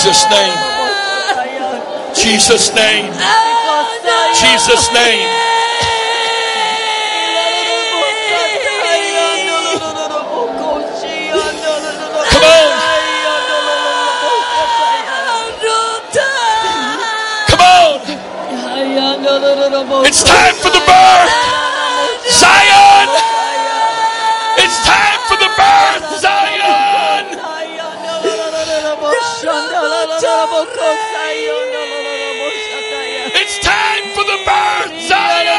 Jesus' name. Jesus' name. Jesus' name. Come on. Come on. It's time for the birth. Zion. It's time for the birth. Zion. It's time for the birth, Zion!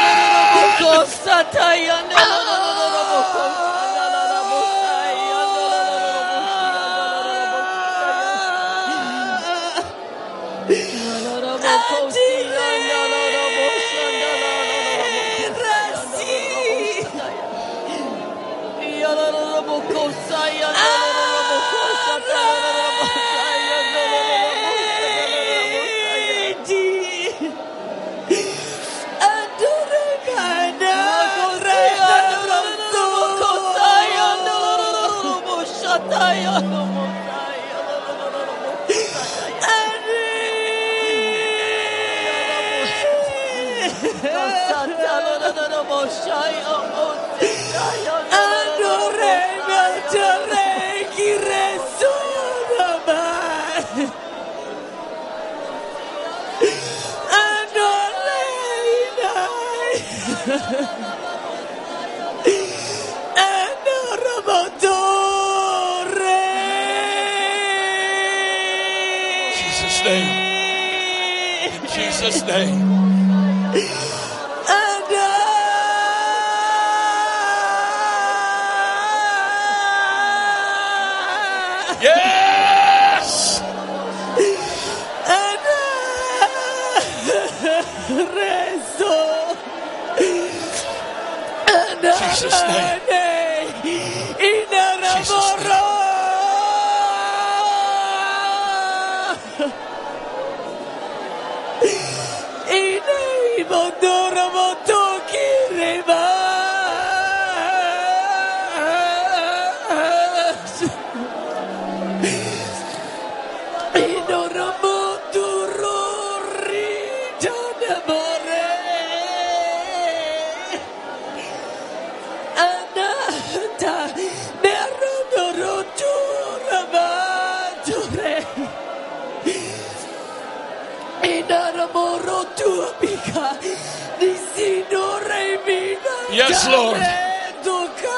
Yes, Lord.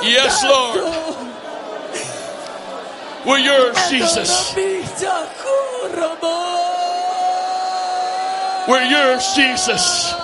Yes, Lord. We're yours, Jesus. We're yours, Jesus.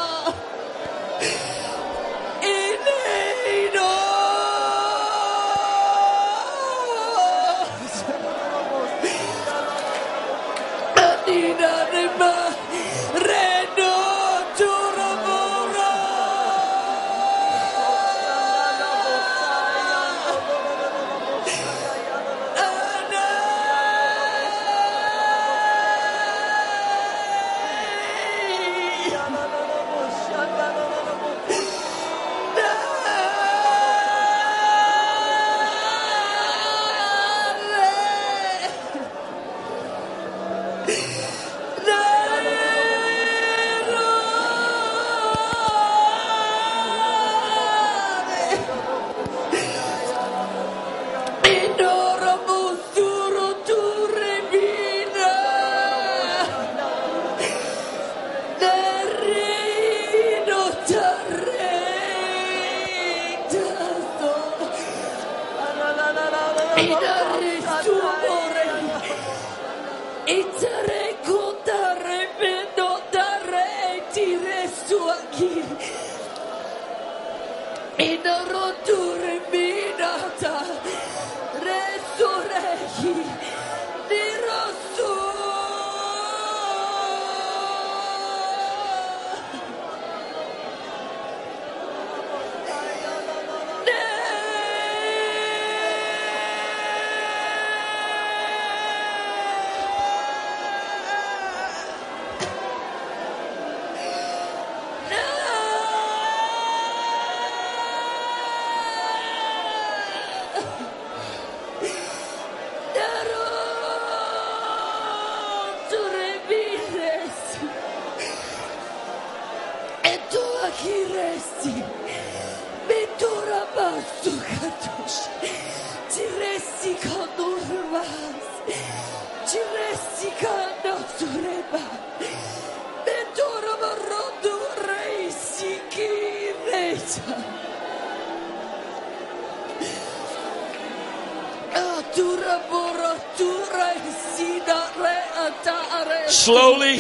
Slowly,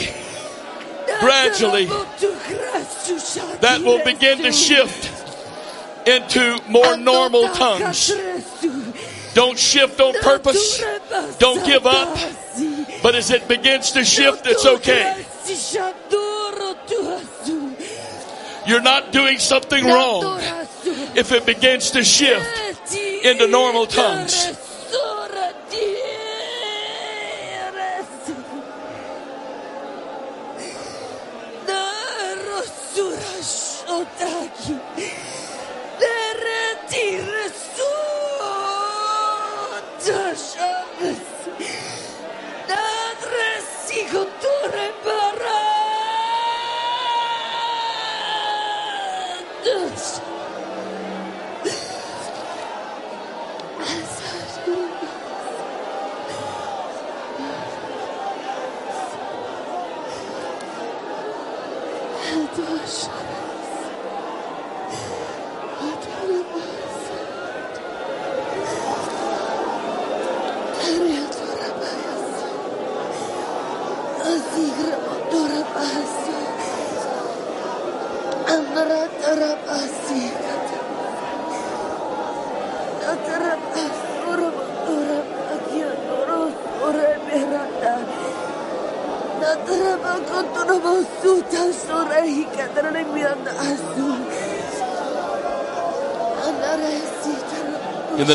gradually, that will begin to shift into more normal tongues. Don't shift on purpose. Don't give up. But as it begins to shift, it's okay. You're not doing something wrong if it begins to shift into normal tongues. In the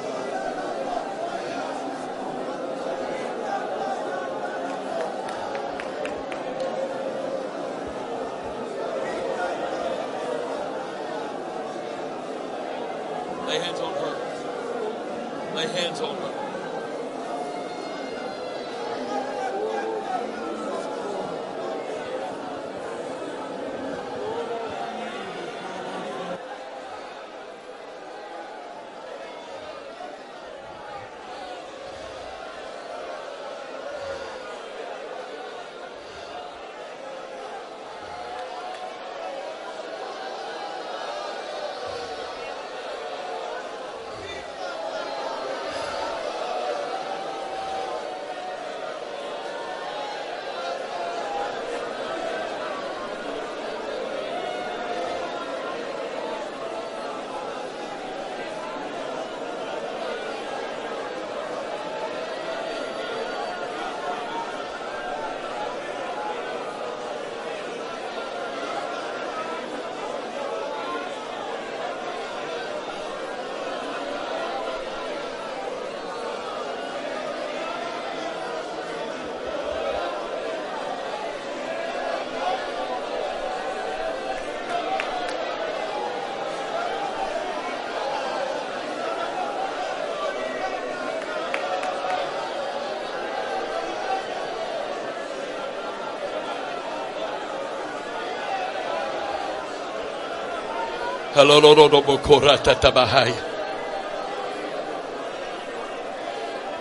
Tie kala ratatahaya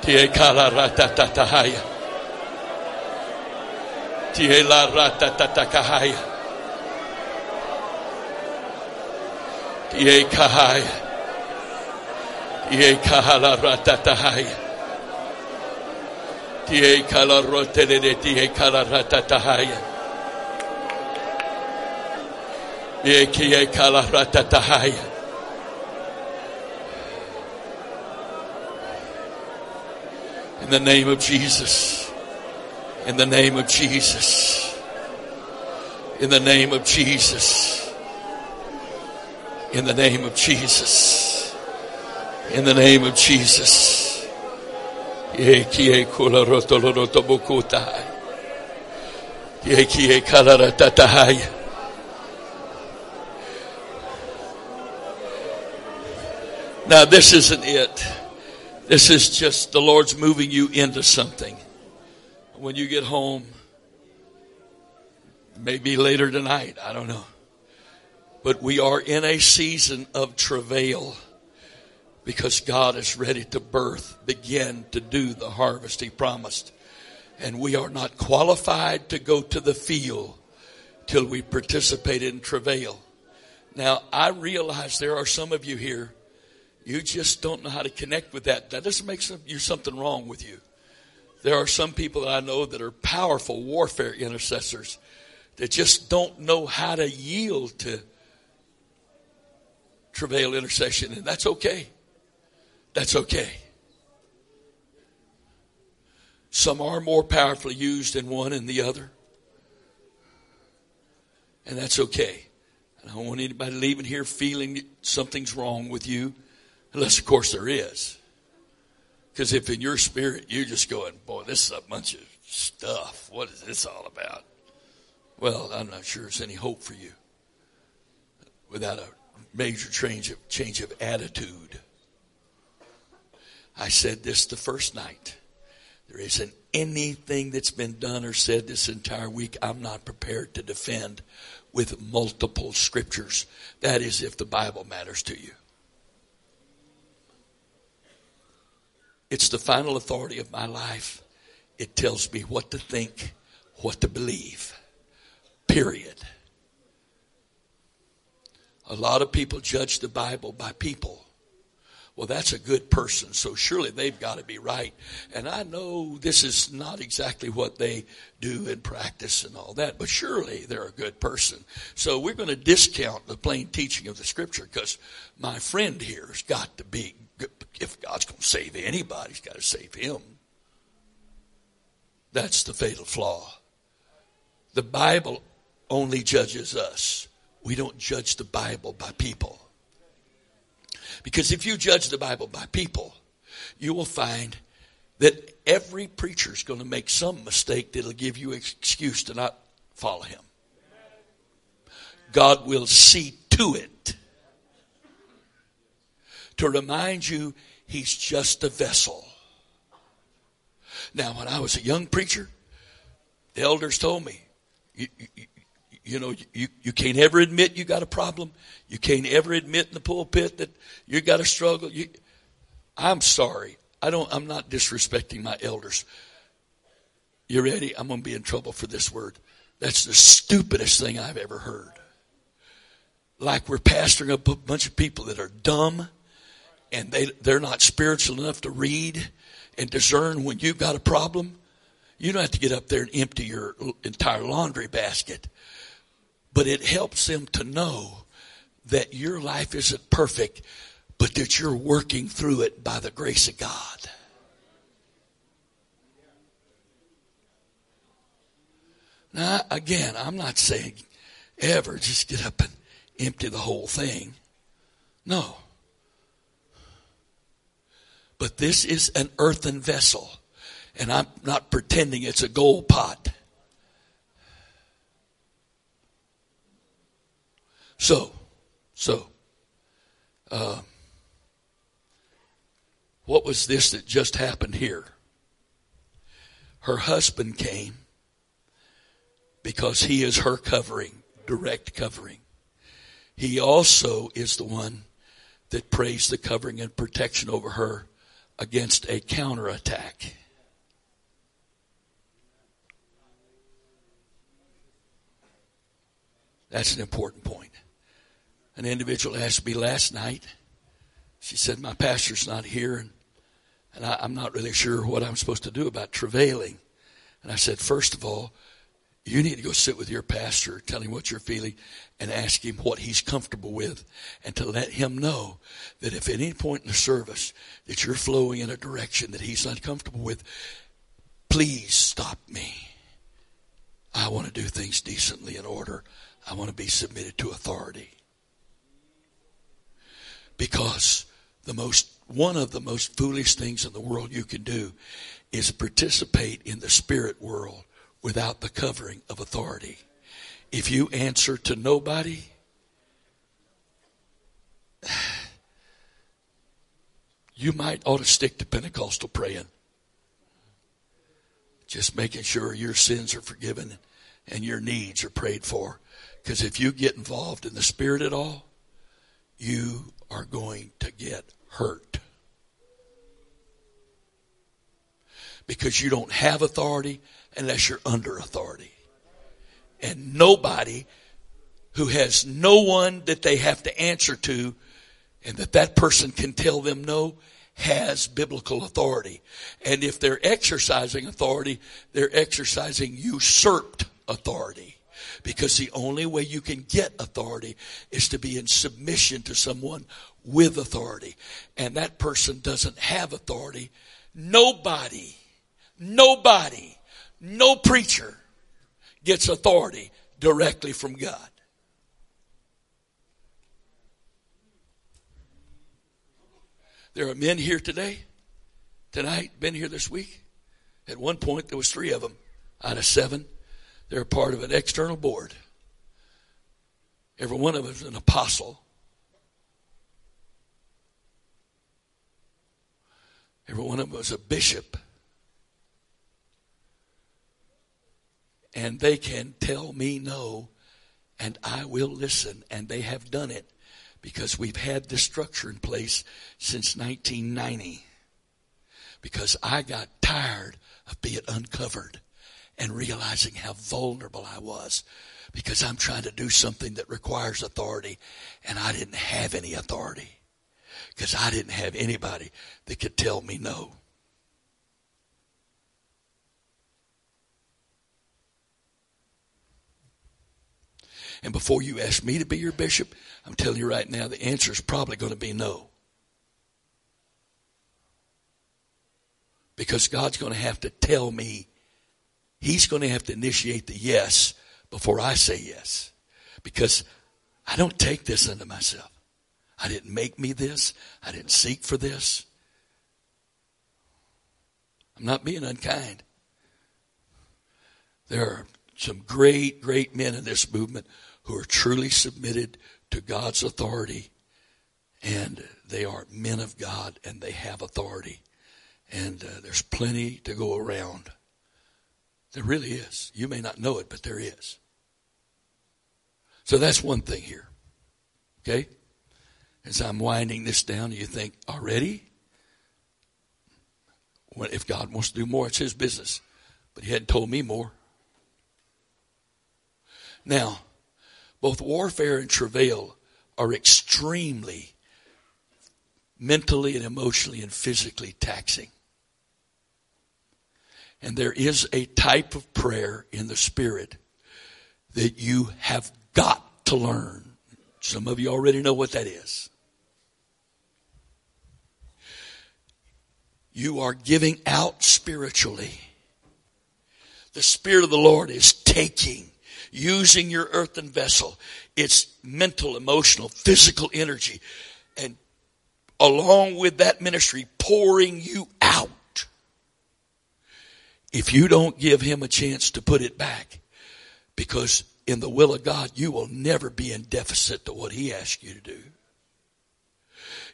Tie kala ratatahaya Tie kala ratatahaya Tie kala ratatahaya. Yeki kala ratatahaya. In the name of Jesus. In the name of Jesus. In the name of Jesus. In the name of Jesus. In the name of Jesus. Yeki kula rotolorotobukutai. Now, this isn't it. This is just the Lord's moving you into something. When you get home, maybe later tonight, I don't know. But we are in a season of travail because God is ready to birth, begin to do the harvest He promised. And we are not qualified to go to the field till we participate in travail. Now, I realize there are some of you here, you just don't know how to connect with that. That doesn't make some, you're something wrong with you. There are some people that I know that are powerful warfare intercessors that just don't know how to yield to travail intercession. And that's okay. That's okay. Some are more powerfully used in one and the other. And that's okay. I don't want anybody leaving here feeling something's wrong with you. Unless, of course, there is. Because if in your spirit you're just going, boy, this is a bunch of stuff. What is this all about? Well, I'm not sure there's any hope for you without a major change of, change of attitude. I said this the first night. There isn't anything that's been done or said this entire week I'm not prepared to defend with multiple scriptures. That is if the Bible matters to you. It's the final authority of my life. It tells me what to think, what to believe. Period. A lot of people judge the Bible by people. Well, that's a good person, so surely they've got to be right. And I know this is not exactly what they do in practice and all that, but surely they're a good person. So we're going to discount the plain teaching of the Scripture because my friend here has got to be, if God's going to save anybody, he's got to save him. That's the fatal flaw. The Bible only judges us. We don't judge the Bible by people. Because if you judge the Bible by people, you will find that every preacher is going to make some mistake that will give you an excuse to not follow him. God will see to it to remind you he's just a vessel. Now, when I was a young preacher, the elders told me, you, you, You know, you, you can't ever admit you got a problem. You can't ever admit in the pulpit that you got a struggle. You, I'm sorry. I don't, I'm not disrespecting my elders. You ready? I'm going to be in trouble for this word. That's the stupidest thing I've ever heard. Like we're pastoring a bunch of people that are dumb and they, they're not spiritual enough to read and discern when you've got a problem. You don't have to get up there and empty your entire laundry basket. But it helps them to know that your life isn't perfect, but that you're working through it by the grace of God. Now, again, I'm not saying ever just get up and empty the whole thing. No. But this is an earthen vessel, and I'm not pretending it's a gold pot. So, so, uh, what was this that just happened here? Her husband came because he is her covering, direct covering. He also is the one that prays the covering and protection over her against a counterattack. That's an important point. An individual asked me last night. She said, my pastor's not here, and, and I, I'm not really sure what I'm supposed to do about travailing. And I said, first of all, you need to go sit with your pastor, tell him what you're feeling, and ask him what he's comfortable with, and to let him know that if at any point in the service that you're flowing in a direction that he's not comfortable with, please stop me. I want to do things decently in order. I want to be submitted to authority. Because the most, one of the most foolish things in the world you can do is participate in the spirit world without the covering of authority. If you answer to nobody, you might ought to stick to Pentecostal praying. Just making sure your sins are forgiven and your needs are prayed for. Because if you get involved in the Spirit at all, you are going to get hurt. Because you don't have authority unless you're under authority. And nobody who has no one that they have to answer to and that that person can tell them no has biblical authority. And if they're exercising authority, they're exercising usurped authority. Because the only way you can get authority is to be in submission to someone with authority. And that person doesn't have authority. Nobody, nobody, no preacher gets authority directly from God. There are men here today, tonight, been here this week. At one point, there was three of them out of seven. They're part of an external board. Every one of them is an apostle. Every one of them is a bishop. And they can tell me no, and I will listen, and they have done it because we've had this structure in place since nineteen ninety. Because I got tired of being uncovered and realizing how vulnerable I was because I'm trying to do something that requires authority, and I didn't have any authority because I didn't have anybody that could tell me no. And before you ask me to be your bishop, I'm telling you right now, the answer is probably going to be no. Because God's going to have to tell me, He's going to have to initiate the yes before I say yes. Because I don't take this unto myself. I didn't make me this. I didn't seek for this. I'm not being unkind. There are some great, great men in this movement who are truly submitted to God's authority, and they are men of God, and they have authority, and uh, there's plenty to go around. There really is. You may not know it, but there is. So that's one thing here, okay? As I'm winding this down, you think, already? Well, if God wants to do more, it's His business, but He hadn't told me more. Now, both warfare and travail are extremely mentally and emotionally and physically taxing. And there is a type of prayer in the Spirit that you have got to learn. Some of you already know what that is. You are giving out spiritually. The Spirit of the Lord is taking, using your earthen vessel, its mental, emotional, physical energy, and along with that ministry, pouring you out. If you don't give Him a chance to put it back, because in the will of God, you will never be in deficit to what He asks you to do.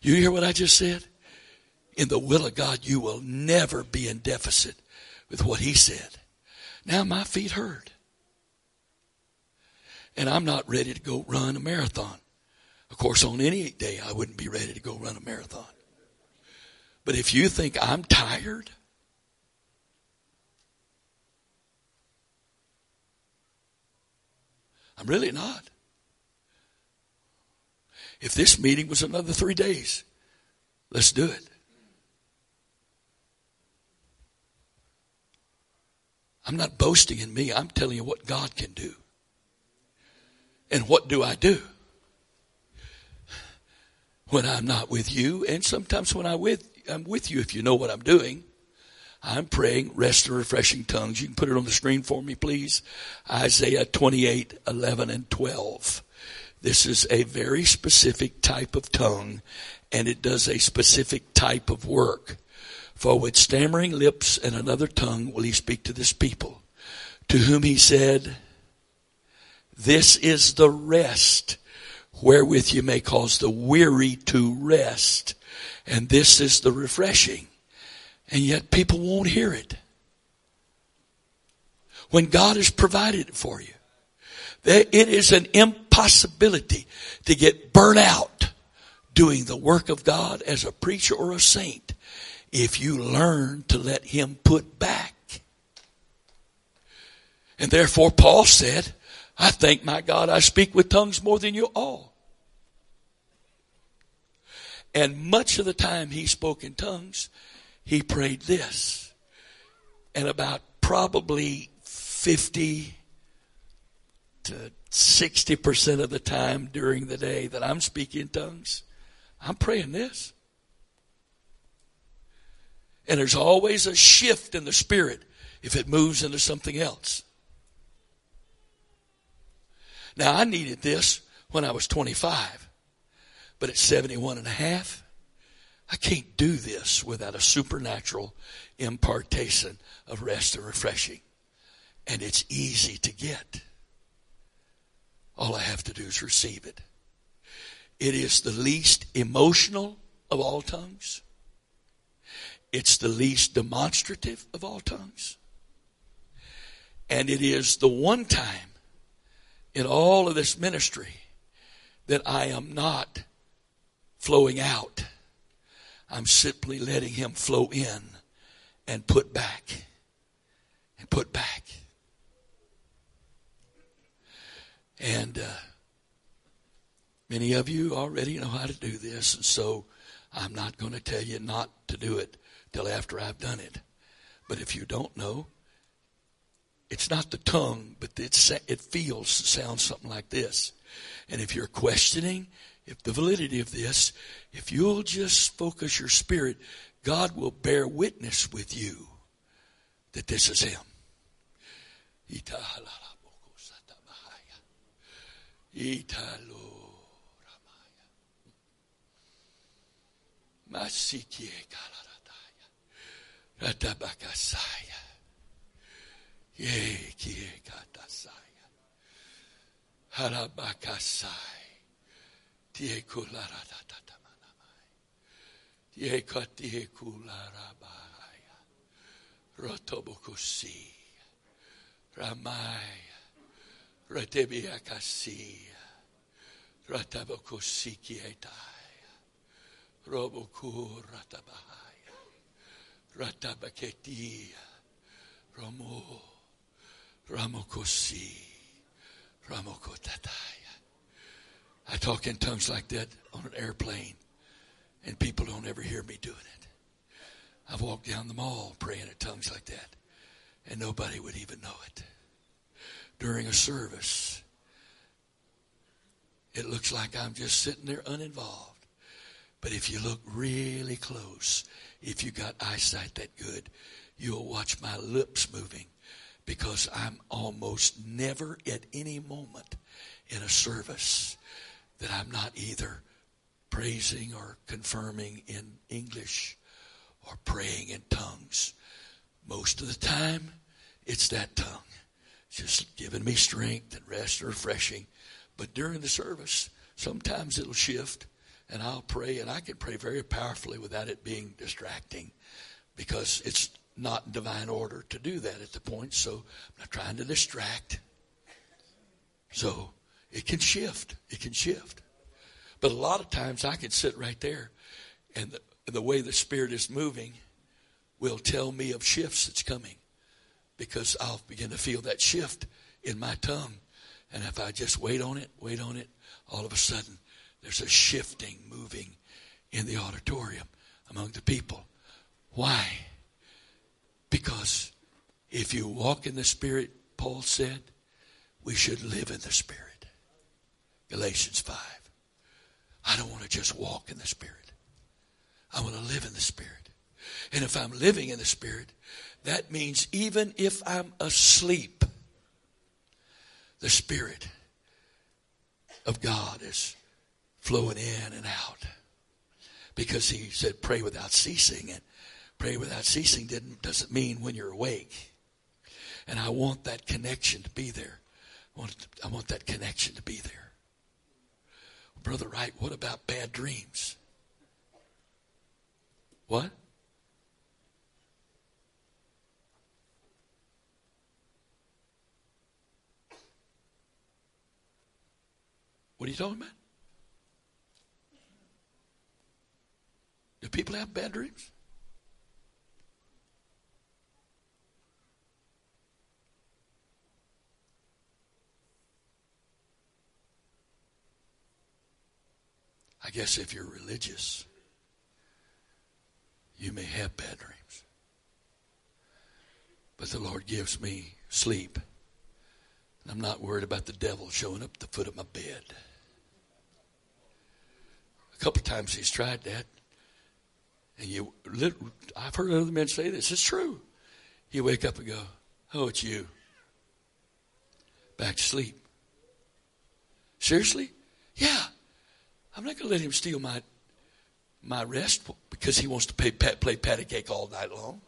You hear what I just said? In the will of God, you will never be in deficit with what He said. Now my feet hurt. And I'm not ready to go run a marathon. Of course, on any day, I wouldn't be ready to go run a marathon. But if you think I'm tired, I'm really not. If this meeting was another three days, let's do it. I'm not boasting in me. I'm telling you what God can do. And what do I do when I'm not with you? And sometimes when I with, I'm with you, if you know what I'm doing, I'm praying, rest and refreshing tongues. You can put it on the screen for me, please. Isaiah twenty-eight, eleven, and twelve. This is a very specific type of tongue, and it does a specific type of work. For with stammering lips and another tongue will He speak to this people, to whom he said, "This is the rest wherewith you may cause the weary to rest, and this is the refreshing." And yet people won't hear it. When God has provided it for you, it is an impossibility to get burnt out doing the work of God as a preacher or a saint if you learn to let him put back. And therefore Paul said, "I thank my God I speak with tongues more than you all." And much of the time he spoke in tongues, he prayed this. And about probably fifty to sixty percent of the time during the day that I'm speaking in tongues, I'm praying this. And there's always a shift in the spirit if it moves into something else. Now, I needed this when I was twenty-five, but at seventy-one and a half, I can't do this without a supernatural impartation of rest and refreshing. And it's easy to get. All I have to do is receive it. It is the least emotional of all tongues. It's the least demonstrative of all tongues. And it is the one time in all of this ministry that I am not flowing out. I'm simply letting him flow in and put back and put back. And uh, many of you already know how to do this, and so I'm not going to tell you not to do it till after I've done it. But if you don't know, it's not the tongue, but it's, it feels, sounds something like this. And if you're questioning if the validity of this, if you'll just focus your spirit, God will bear witness with you that this is him. Ye kie katasaya, harabakasai, tie kulara tatatamanamai, tie katie kulara bahaya, rotobokusi, ramai, ratebiakasiya, ratabokusi kietaya, roboku ratabahaya, ratabaketiya, romo. Ramokosi, Ramokotataya. I talk in tongues like that on an airplane, and people don't ever hear me doing it. I've walked down the mall praying in tongues like that, and nobody would even know it. During a service, it looks like I'm just sitting there uninvolved. But if you look really close, if you got eyesight that good, you'll watch my lips moving. Because I'm almost never at any moment in a service that I'm not either praising or confirming in English or praying in tongues. Most of the time, it's that tongue. It's just giving me strength and rest and refreshing. But during the service, sometimes it'll shift, and I'll pray, and I can pray very powerfully without it being distracting because it's not in divine order to do that at the point, so I'm not trying to distract. So it can shift. It can shift. But a lot of times I can sit right there, and the, the way the Spirit is moving will tell me of shifts that's coming because I'll begin to feel that shift in my tongue. And if I just wait on it, wait on it, all of a sudden there's a shifting moving in the auditorium among the people. Why? Because if you walk in the Spirit, Paul said, we should live in the Spirit. Galatians five. I don't want to just walk in the Spirit. I want to live in the Spirit. And if I'm living in the Spirit, that means even if I'm asleep, the Spirit of God is flowing in and out. Because he said, pray without ceasing. And pray without ceasing didn't, doesn't mean when you're awake. And I want that connection to be there. I want, to, I want that connection to be there. Brother Wright, what about bad dreams? What? What are you talking about? Do people have bad dreams? I guess if you're religious, you may have bad dreams. But the Lord gives me sleep. And I'm not worried about the devil showing up at the foot of my bed. A couple times he's tried that. And you, I've heard other men say this. It's true. You wake up and go, oh, it's you. Back to sleep. Seriously? Yeah. I'm not going to let him steal my my rest because he wants to pay, pat, play patty cake all night long.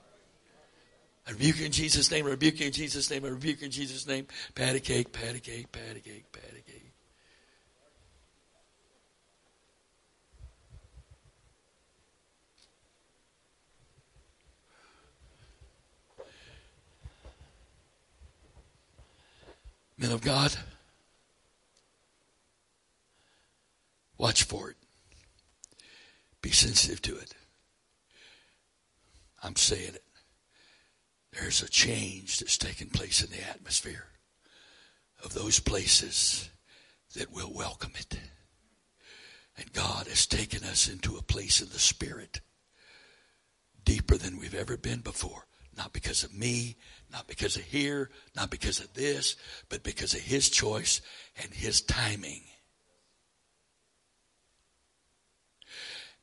I rebuke you in Jesus' name. I rebuke you in Jesus' name. I rebuke you in Jesus' name. Patty cake, patty cake, patty cake, patty cake. Men of God, watch for it. Be sensitive to it. I'm saying it. There's a change that's taking place in the atmosphere of those places that will welcome it. And God has taken us into a place in the Spirit deeper than we've ever been before. Not because of me, not because of here, not because of this, but because of His choice and His timing.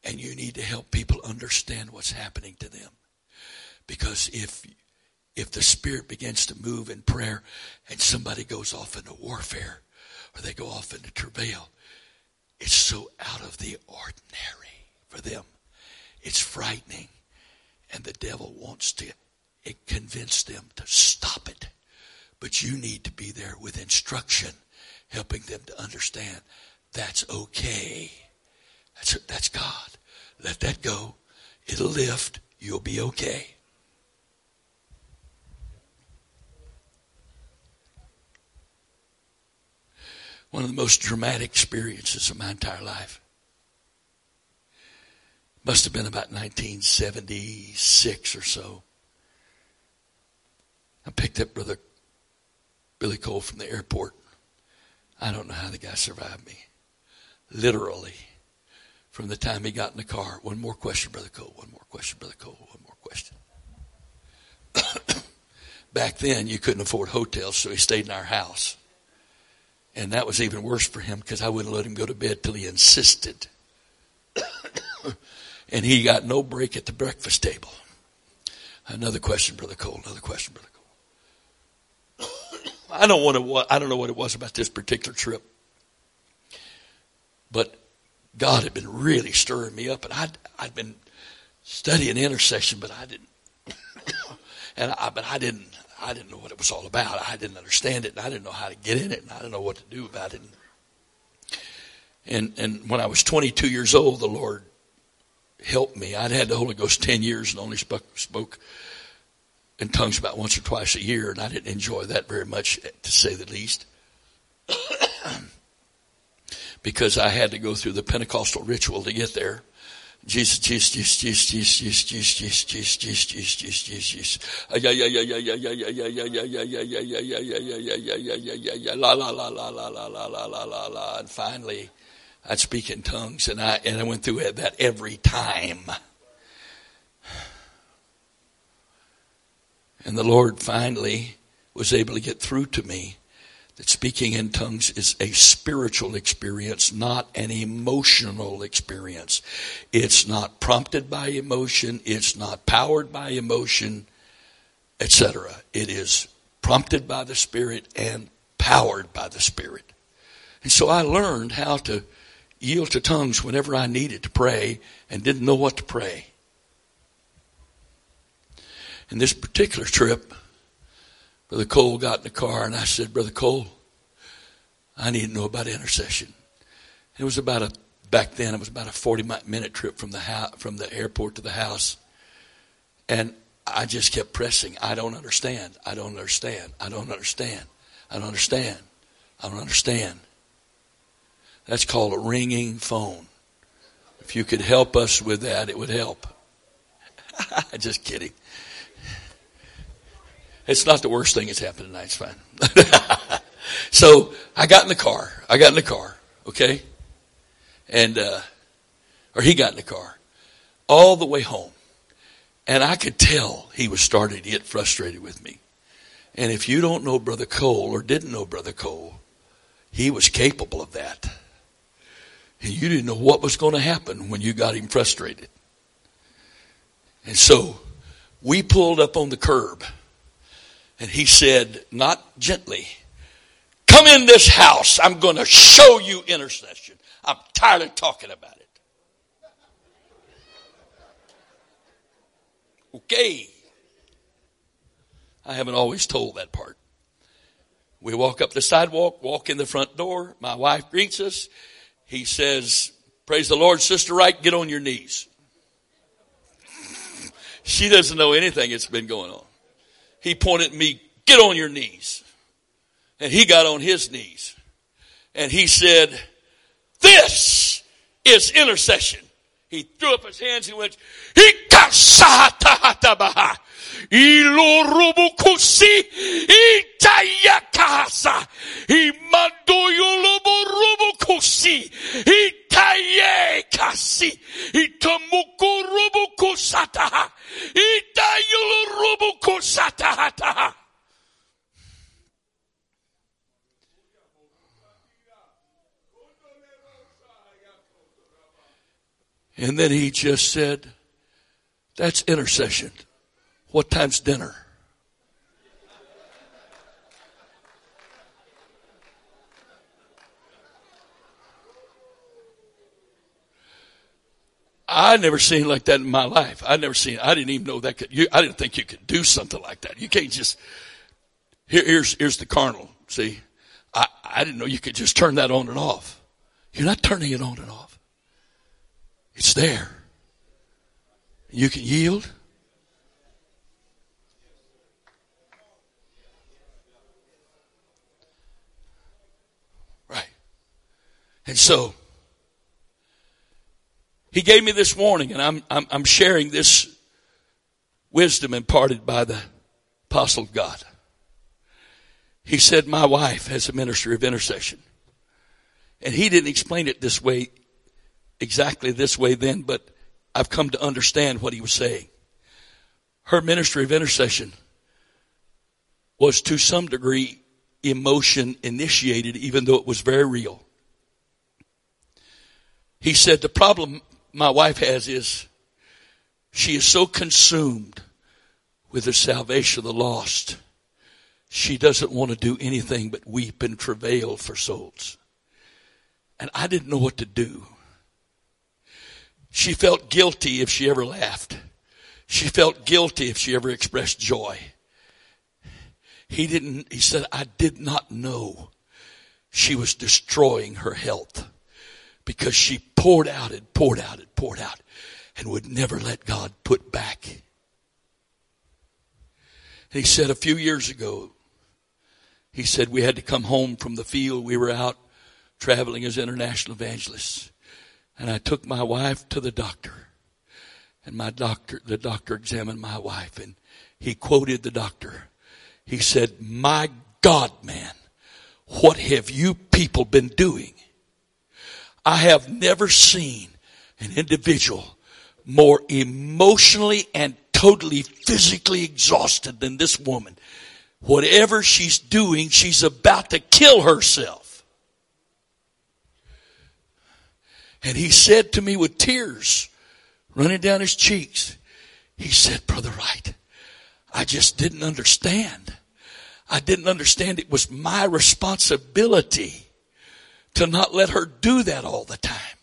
And you need to help people understand what's happening to them. Because if if the Spirit begins to move in prayer and somebody goes off into warfare or they go off into travail, it's so out of the ordinary for them. It's frightening. And the devil wants to convince them to stop it. But you need to be there with instruction, helping them to understand that's okay. That's, that's God. Let that go. It'll lift. You'll be okay. One of the most dramatic experiences of my entire life. Must have been about nineteen seventy-six or so. I picked up Brother Billy Cole from the airport. I don't know how the guy survived me. Literally. From the time he got in the car. One more question, Brother Cole. One more question, Brother Cole. One more question. Back then, you couldn't afford hotels, so he stayed in our house. And that was even worse for him because I wouldn't let him go to bed till he insisted. And he got no break at the breakfast table. Another question, Brother Cole. Another question, Brother Cole. I don't want to. I don't know what it was about this particular trip. But God had been really stirring me up, and I'd, I'd been studying intercession, but I didn't, and I, but I didn't, I didn't know what it was all about. I didn't understand it, and I didn't know how to get in it, and I didn't know what to do about it. And and when I was twenty-two years old, the Lord helped me. I'd had the Holy Ghost ten years and only spoke, spoke in tongues about once or twice a year, and I didn't enjoy that very much, to say the least. Because I had to go through the Pentecostal ritual to get there. Jesus, Jesus, Jesus, Jesus, Jesus, Jesus, Jesus, Jesus, Jesus, Jesus, Jesus, yeah, yeah, yeah, yeah, yeah, yeah, yeah, yeah, yeah, yeah, yeah, yeah, yeah, yeah, yeah, yeah, yeah, yeah, yeah, yeah, yeah, la, la, la, la, la, la, la, la, la, la, and finally, I'd speak in tongues, and I and I went through that every time. And the Lord finally was able to get through to me that speaking in tongues is a spiritual experience, not an emotional experience. It's not prompted by emotion. It's not powered by emotion, et cetera. It is prompted by the Spirit and powered by the Spirit. And so I learned how to yield to tongues whenever I needed to pray and didn't know what to pray. And this particular trip, Brother Cole got in the car, and I said, Brother Cole, I need to know about intercession. It was about a, back then, it was about a forty-minute trip from the house, from the airport to the house. And I just kept pressing. I don't understand. I don't understand. I don't understand. I don't understand. I don't understand. That's called a ringing phone. If you could help us with that, it would help. Just kidding. It's not the worst thing that's happened tonight. It's fine. So I got in the car. I got in the car. Okay. And, uh, or he got in the car all the way home. And I could tell he was starting to get frustrated with me. And if you don't know Brother Cole or didn't know Brother Cole, he was capable of that. And you didn't know what was going to happen when you got him frustrated. And so we pulled up on the curb, and he said, not gently, come in this house. I'm going to show you intercession. I'm tired of talking about it. Okay. I haven't always told that part. We walk up the sidewalk, walk in the front door. My wife greets us. He says, praise the Lord, Sister Wright, get on your knees. She doesn't know anything that's been going on. He pointed at me, get on your knees. And he got on his knees. And he said, this is intercession. He threw up his hands and went, and then he just said, that's intercession. What time's dinner? I never seen like that in my life. I never seen. I didn't even know that could. You, I didn't think you could do something like that. You can't just. Here, here's here's the carnal. See, I I didn't know you could just turn that on and off. You're not turning it on and off. It's there. You can yield. Right. And so he gave me this warning, and I'm I'm, I'm sharing this wisdom imparted by the apostle of God. He said, my wife has a ministry of intercession. And he didn't explain it this way, exactly this way then, but I've come to understand what he was saying. Her ministry of intercession was to some degree emotion initiated, even though it was very real. He said, the problem my wife has is she is so consumed with the salvation of the lost, she doesn't want to do anything but weep and travail for souls. And I didn't know what to do. She felt guilty if she ever laughed. She felt guilty if she ever expressed joy. He didn't, he said, I did not know she was destroying her health because she poured out and poured out and poured out and would never let God put back. And he said a few years ago, he said we had to come home from the field. We were out traveling as international evangelists. And I took my wife to the doctor, and my doctor, the doctor examined my wife, and he quoted the doctor. He said, my God, man, what have you people been doing? I have never seen an individual more emotionally and totally physically exhausted than this woman. Whatever she's doing, she's about to kill herself. And he said to me with tears running down his cheeks, he said, Brother Wright, I just didn't understand. I didn't understand it was my responsibility to not let her do that all the time.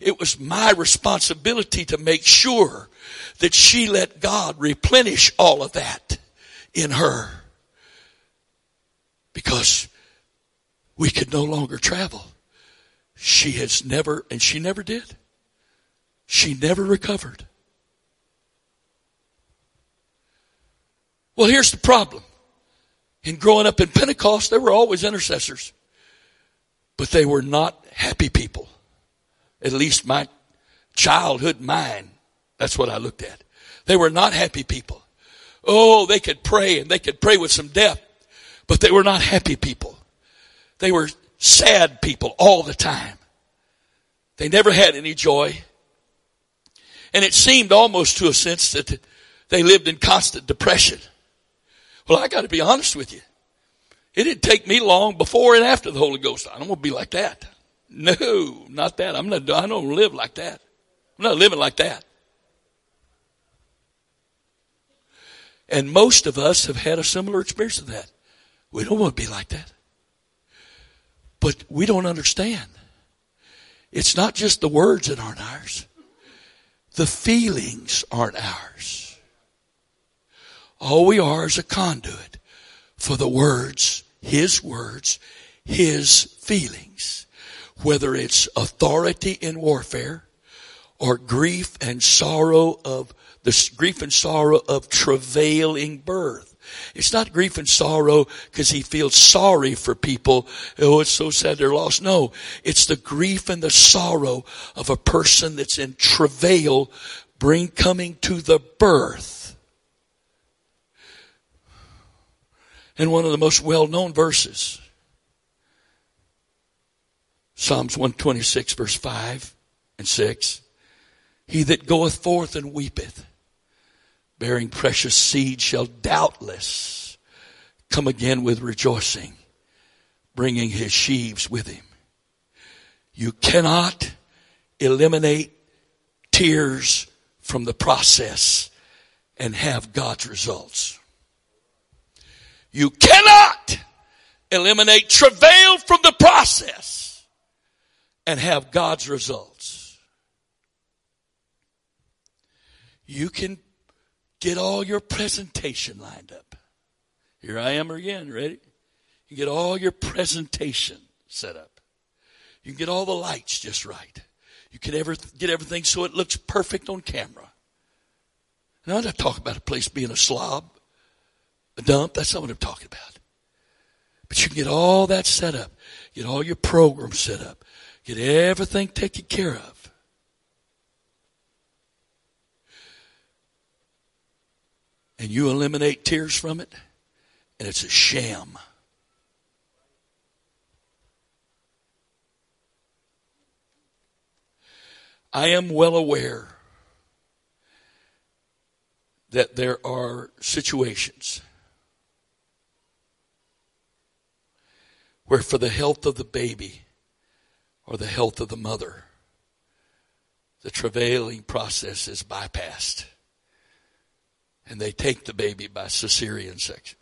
It was my responsibility to make sure that she let God replenish all of that in her. because we could no longer travel. She has never, and she never did. She never recovered. Well, here's the problem. In growing up in Pentecost, there were always intercessors. But they were not happy people. At least my childhood mind, that's what I looked at. They were not happy people. Oh, they could pray, and they could pray with some depth. But they were not happy people. They were sad people all the time. They never had any joy. And it seemed almost to a sense that they lived in constant depression. Well, I got to be honest with you. It didn't take me long before and after the Holy Ghost. I don't want to be like that. No, not that. I'm not, I don't live like that. I'm not living like that. And most of us have had a similar experience of that. We don't want to be like that. But we don't understand. It's not just the words that aren't ours. The feelings aren't ours. All we are is a conduit for the words, His words, His feelings. Whether it's authority in warfare or grief and sorrow of the grief and sorrow of travailing birth. It's not grief and sorrow because he feels sorry for people. Oh, it's so sad they're lost. No, it's the grief and the sorrow of a person that's in travail, bring coming to the birth. And one of the most well-known verses, Psalms one twenty-six, verse five and six. He that goeth forth and weepeth, bearing precious seed, shall doubtless come again with rejoicing, bringing his sheaves with him. You cannot eliminate tears from the process and have God's results. You cannot eliminate travail from the process and have God's results. You can get all your presentation lined up. Here I am again, ready? You get all your presentation set up. You can get all the lights just right. You can ever get everything so it looks perfect on camera. Now, I'm not talking about a place being a slob, a dump. That's not what I'm talking about. But you can get all that set up. Get all your programs set up. Get everything taken care of. And you eliminate tears from it, and it's a sham. I am well aware that there are situations where for the health of the baby or the health of the mother, the travailing process is bypassed. And they take the baby by cesarean section.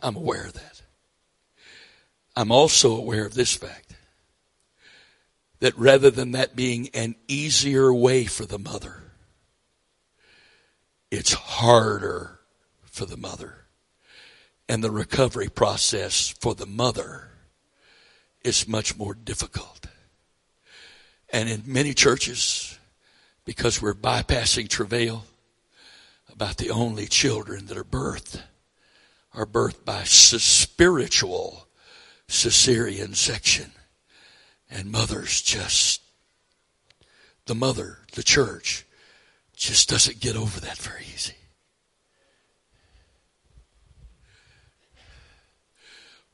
I'm aware of that. I'm also aware of this fact. That rather than that being an easier way for the mother, it's harder for the mother. And the recovery process for the mother is much more difficult. And in many churches, because we're bypassing travail, about the only children that are birthed are birthed by spiritual cesarean section. And mothers just, the mother, the church, just doesn't get over that very easy.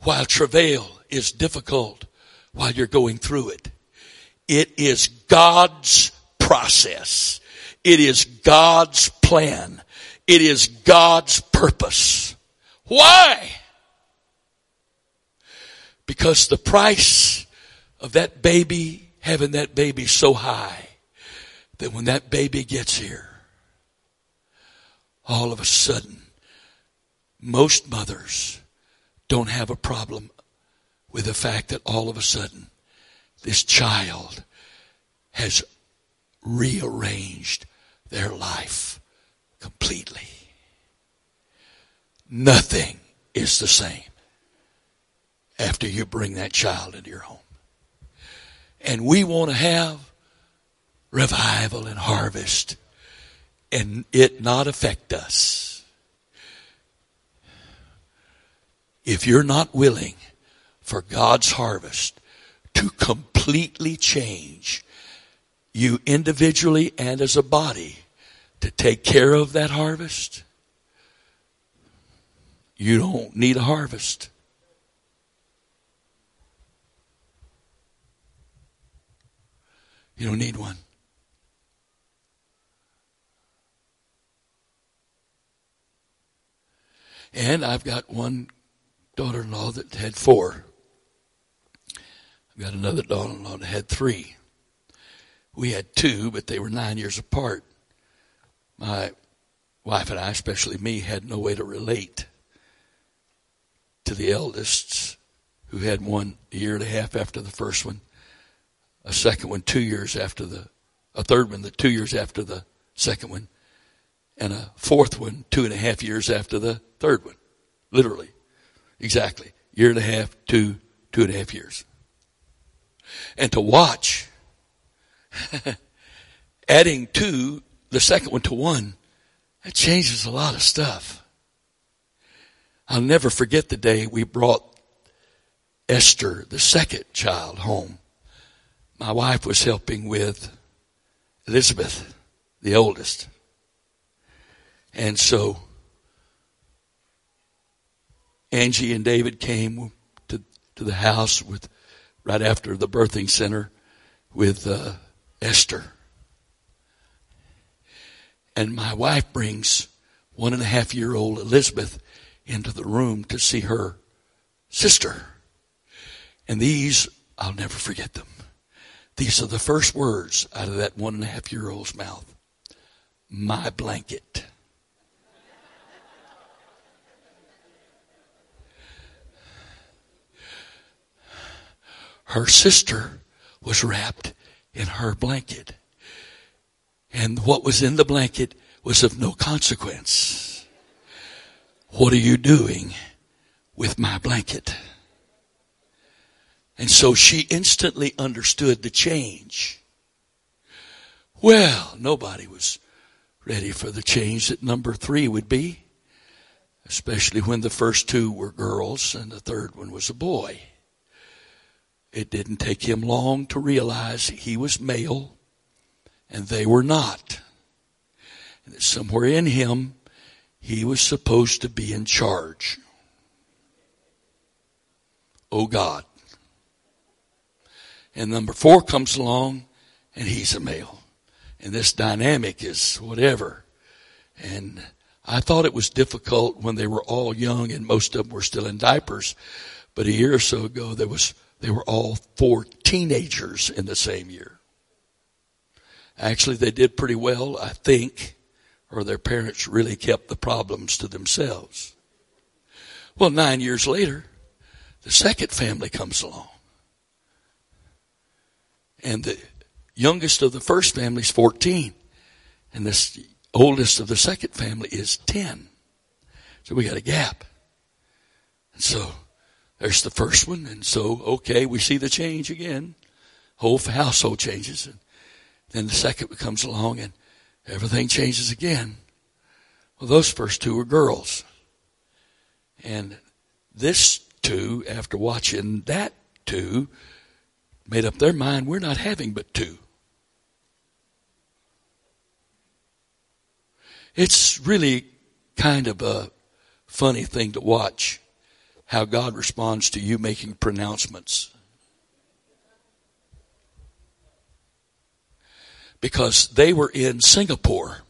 While travail is difficult while you're going through it, it is God's process. It is God's plan. It is God's purpose. Why? Because the price of that baby, having that baby so high, that when that baby gets here, all of a sudden, most mothers don't have a problem with the fact that all of a sudden, this child has rearranged their life completely. Nothing is the same after you bring that child into your home. And we want to have revival and harvest and it not affect us. If you're not willing for God's harvest to completely change you individually and as a body to take care of that harvest, you don't need a harvest. You don't need one. And I've got one daughter-in-law that had four. I've got another daughter-in-law that had three. We had two, but they were nine years apart. My wife and I, especially me, had no way to relate to the eldest, who had one a year and a half after the first one, a second one two years after the, a third one the two years after the second one, and a fourth one two and a half years after the third one. Literally. Exactly. Year and a half, two, two and a half years. And to watch, adding two, the second one to one, that changes a lot of stuff. I'll never forget the day we brought Esther, the second child, home. My wife was helping with Elizabeth, the oldest. And so Angie and David came to, to the house with right after the birthing center with uh, Esther. And my wife brings one and a half year old Elizabeth into the room to see her sister. And these, I'll never forget them. These are the first words out of that one and a half year old's mouth. My blanket. Her sister was wrapped in her blanket. And what was in the blanket was of no consequence. What are you doing with my blanket? And so she instantly understood the change. Well, nobody was ready for the change that number three would be, especially when the first two were girls and the third one was a boy. It didn't take him long to realize he was male and they were not. And that somewhere in him, he was supposed to be in charge. Oh God. And number four comes along and he's a male. And this dynamic is whatever. And I thought it was difficult when they were all young and most of them were still in diapers. But a year or so ago, there was they were all four teenagers in the same year. Actually, they did pretty well, I think, or their parents really kept the problems to themselves. Well, nine years later, the second family comes along. And the youngest of the first family is fourteen. And this oldest of the second family is ten. So we got a gap. And so there's the first one. And so, okay, we see the change again. Whole household changes. And then the second one comes along and everything changes again. Well, those first two were girls. And this two, after watching that two, made up their mind, we're not having but two. It's really kind of a funny thing to watch how God responds to you making pronouncements. Because they were in Singapore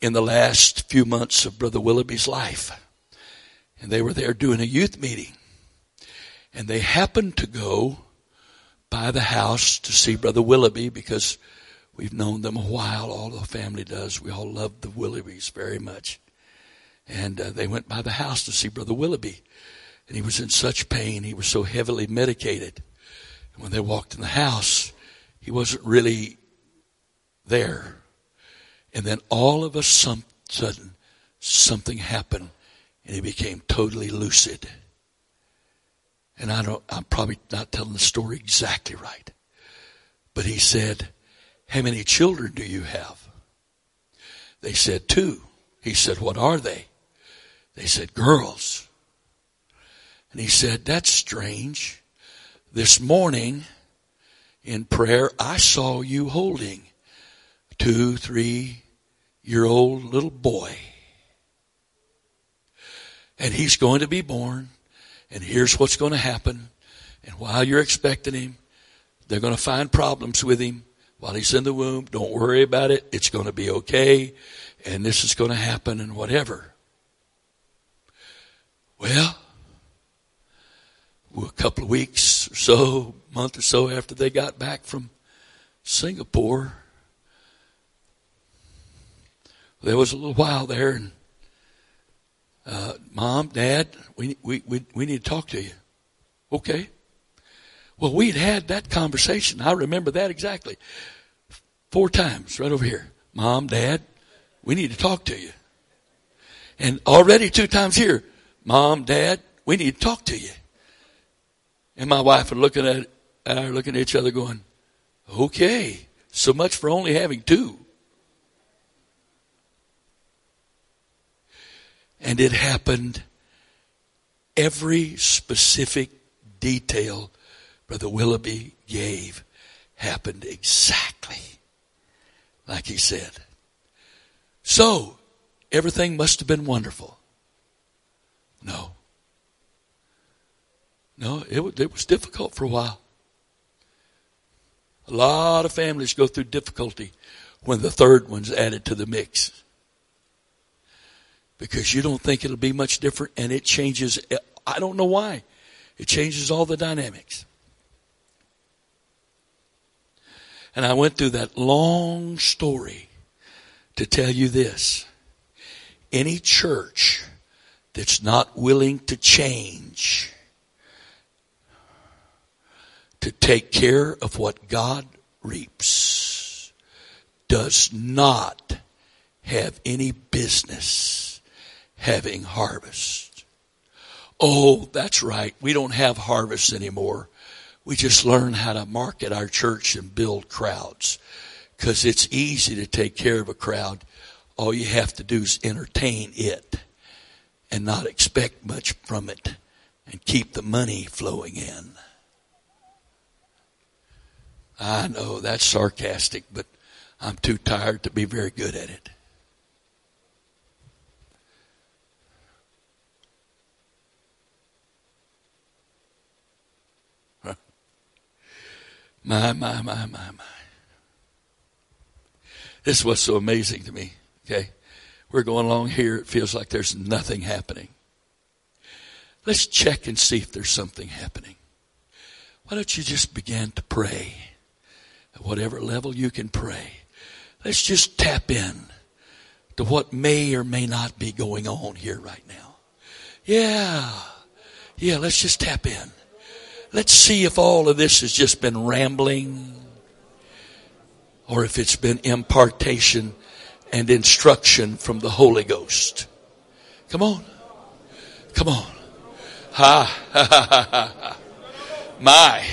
in the last few months of Brother Willoughby's life. And they were there doing a youth meeting. And they happened to go by the house to see Brother Willoughby because we've known them a while. All the family does. We all love the Willoughbys very much. And uh, they went by the house to see Brother Willoughby. And he was in such pain. He was so heavily medicated. And when they walked in the house, he wasn't really there. And then all of a sudden, something happened and he became totally lucid. And I don't, I'm probably not telling the story exactly right. But he said, how many children do you have? They said, two. He said, what are they? They said, girls. And he said, that's strange. This morning in prayer, I saw you holding two, three-year-old little boy. And he's going to be born. And here's what's going to happen. And while you're expecting him, they're going to find problems with him while he's in the womb. Don't worry about it. It's going to be okay. And this is going to happen and whatever. Well, a couple of weeks or so, month or so after they got back from Singapore, there was a little while there, and Uh, Mom, Dad, we, we we we need to talk to you. Okay. Well, we'd had that conversation. I remember that exactly. Four times right over here. Mom, Dad, we need to talk to you. And already two times here. Mom, Dad, we need to talk to you. And my wife are looking at and I are looking at each other going, okay, so much for only having two. And it happened, every specific detail Brother Willoughby gave happened exactly like he said. So, everything must have been wonderful. No. No, it was, it was difficult for a while. A lot of families go through difficulty when the third one's added to the mix. Because you don't think it'll be much different, and it changes. I don't know why. It changes all the dynamics. And I went through that long story to tell you this. Any church that's not willing to change, to take care of what God reaps, does not have any business having harvest. Oh, that's right. We don't have harvests anymore. We just learn how to market our church and build crowds. Because it's easy to take care of a crowd. All you have to do is entertain it and not expect much from it and keep the money flowing in. I know that's sarcastic, but I'm too tired to be very good at it. My, my, my, my, my. This is what's so amazing to me, okay? We're going along here. It feels like there's nothing happening. Let's check and see if there's something happening. Why don't you just begin to pray at whatever level you can pray? Let's just tap in to what may or may not be going on here right now. Yeah. Yeah, let's just tap in. Let's see if all of this has just been rambling or if it's been impartation and instruction from the Holy Ghost. Come on. Come on. Ha, ha, ha, ha, ha, ha. My.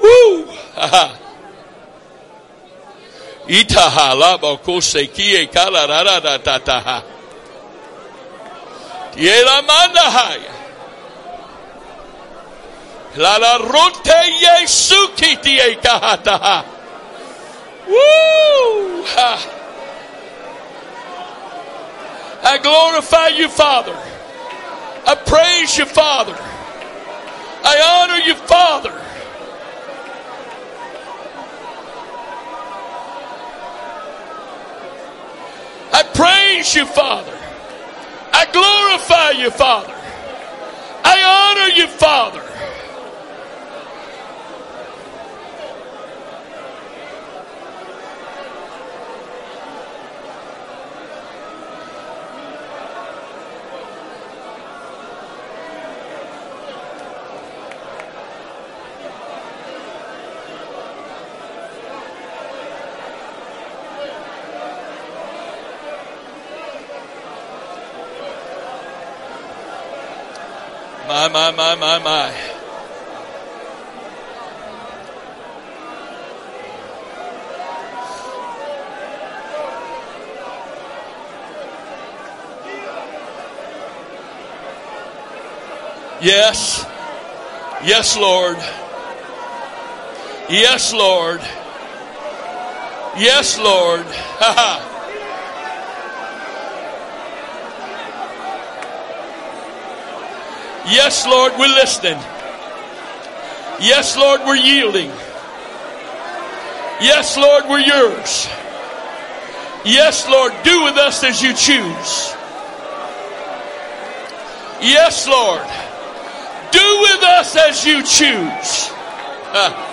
Woo. Ha, ha. Itaha la bokose kie kala rara da tataha. Yela mandahaya. La la rote yesu kitie kahata. Woo! Ha. I glorify you, Father. I praise you, Father. I honor you, Father. I praise you, Father. I glorify you, Father. I honor you, Father. My, my, my, my, my. Yes. Yes, Lord. Yes, Lord. Yes, Lord. Ha ha. Yes, Lord, we're listening. Yes, Lord, we're yielding. Yes, Lord, we're yours. Yes, Lord, do with us as you choose. Yes, Lord, do with us as you choose. Uh.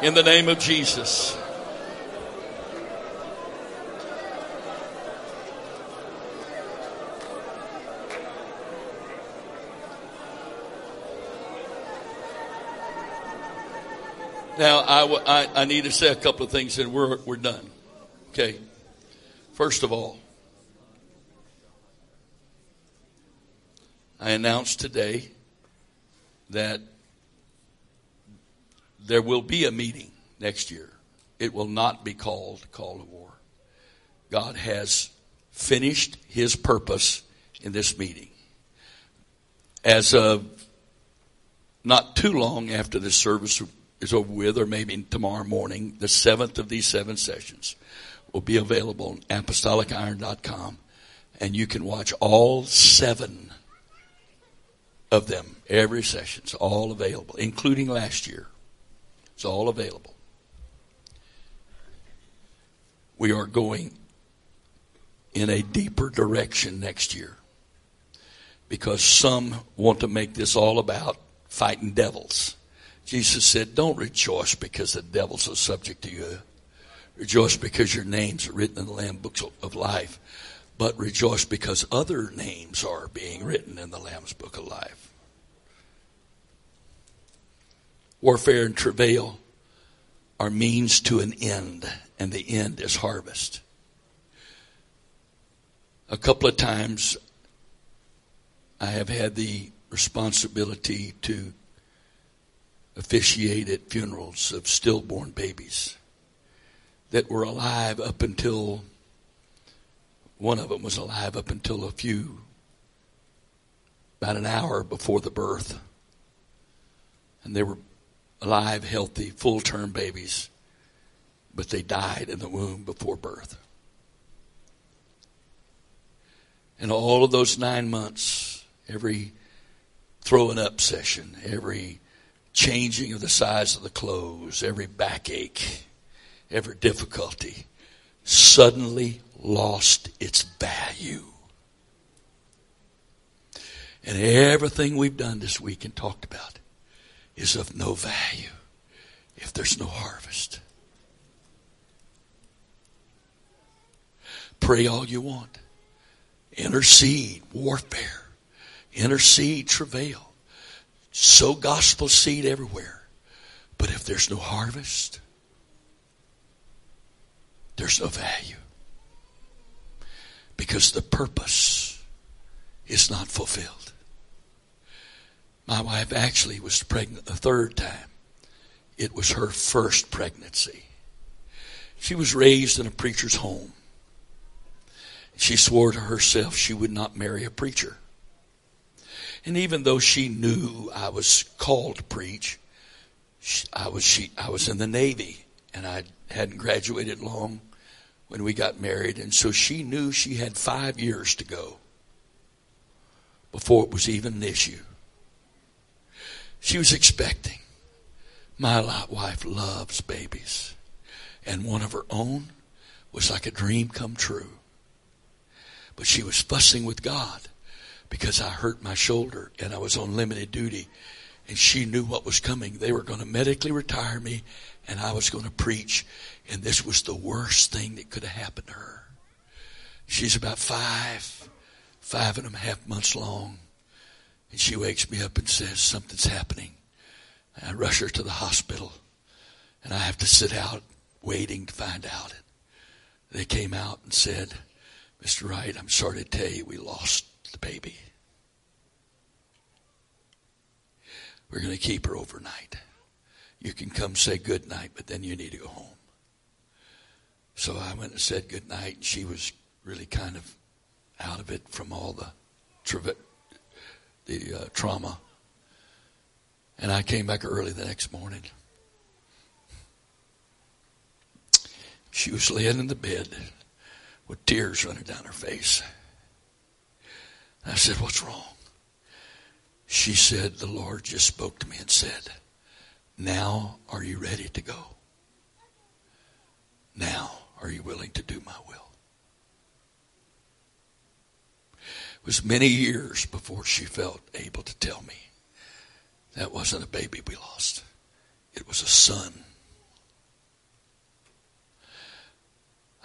In the name of Jesus. Now, I, I, I need to say a couple of things and we're, we're done. Okay. First of all, I announced today that there will be a meeting next year. It will not be called Call to War. God has finished his purpose in this meeting. As of not too long after this service is over with, or maybe tomorrow morning, the seventh of these seven sessions will be available on apostolic iron dot com, and you can watch all seven of them. Every session's all available, including last year. It's all available. We are going in a deeper direction next year because some want to make this all about fighting devils. Jesus said, don't rejoice because the devils are subject to you. Rejoice because your names are written in the Lamb's Book of Life. But rejoice because other names are being written in the Lamb's Book of Life. Warfare and travail are means to an end, and the end is harvest. A couple of times I have had the responsibility to officiate at funerals of stillborn babies that were alive up until, one of them was alive up until a few, about an hour before the birth. And they were alive, healthy, full-term babies, but they died in the womb before birth. And all of those nine months, every throwing up session, every changing of the size of the clothes, every backache, every difficulty, suddenly lost its value. And everything we've done this week and talked about is of no value if there's no harvest. Pray all you want. Intercede, warfare. Intercede, travail. Sow gospel seed everywhere. But if there's no harvest, there's no value. Because the purpose is not fulfilled. My wife actually was pregnant the third time. It was her first pregnancy. She was raised in a preacher's home. She swore to herself she would not marry a preacher. And even though she knew I was called to preach, I was she I was in the Navy and I hadn't graduated long when we got married, and so she knew she had five years to go before it was even an issue. She was expecting. My wife loves babies, and one of her own was like a dream come true. But she was fussing with God because I hurt my shoulder and I was on limited duty. And she knew what was coming. They were going to medically retire me and I was going to preach. And this was the worst thing that could have happened to her. She's about five, five and a half months long. And she wakes me up and says, something's happening. And I rush her to the hospital. And I have to sit out waiting to find out it. They came out and said, Mister Wright, I'm sorry to tell you, we lost the baby. We're going to keep her overnight. You can come say good night, but then you need to go home. So I went and said good night, and she was really kind of out of it from all the tra- the uh, trauma. And I came back early the next morning. She was laying in the bed with tears running down her face. I said, what's wrong? She said, the Lord just spoke to me and said, now are you ready to go? Now are you willing to do my will? It was many years before she felt able to tell me that wasn't a baby we lost. It was a son.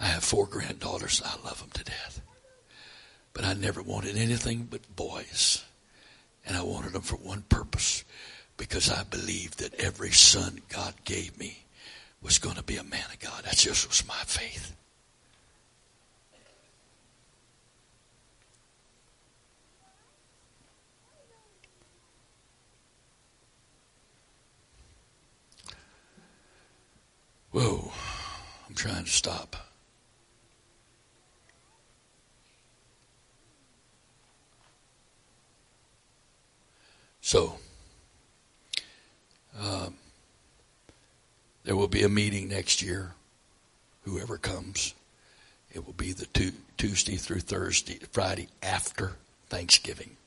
I have four granddaughters. I love them to death. But I never wanted anything but boys. And I wanted them for one purpose. Because I believed that every son God gave me was going to be a man of God. That just was my faith. Whoa. I'm trying to stop. So, um, there will be a meeting next year, whoever comes. It will be the tu- Tuesday through Thursday, Friday after Thanksgiving.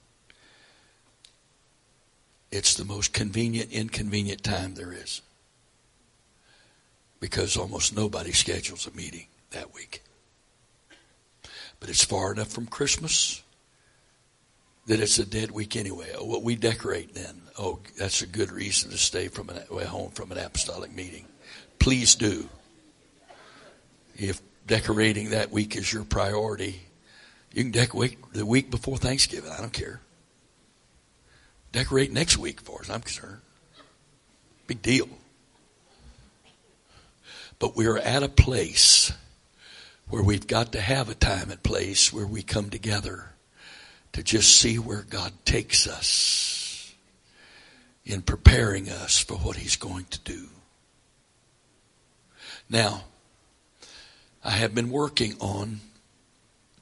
It's the most convenient, inconvenient time there is. Because almost nobody schedules a meeting that week. But it's far enough from Christmas that it's a dead week anyway. Oh, what we decorate then. Oh, that's a good reason to stay from an, well, home from an apostolic meeting. Please do. If decorating that week is your priority, you can decorate the week before Thanksgiving. I don't care. Decorate next week for us. I'm concerned. Big deal. But we are at a place where we've got to have a time and place where we come together to just see where God takes us in preparing us for what he's going to do. Now, I have been working on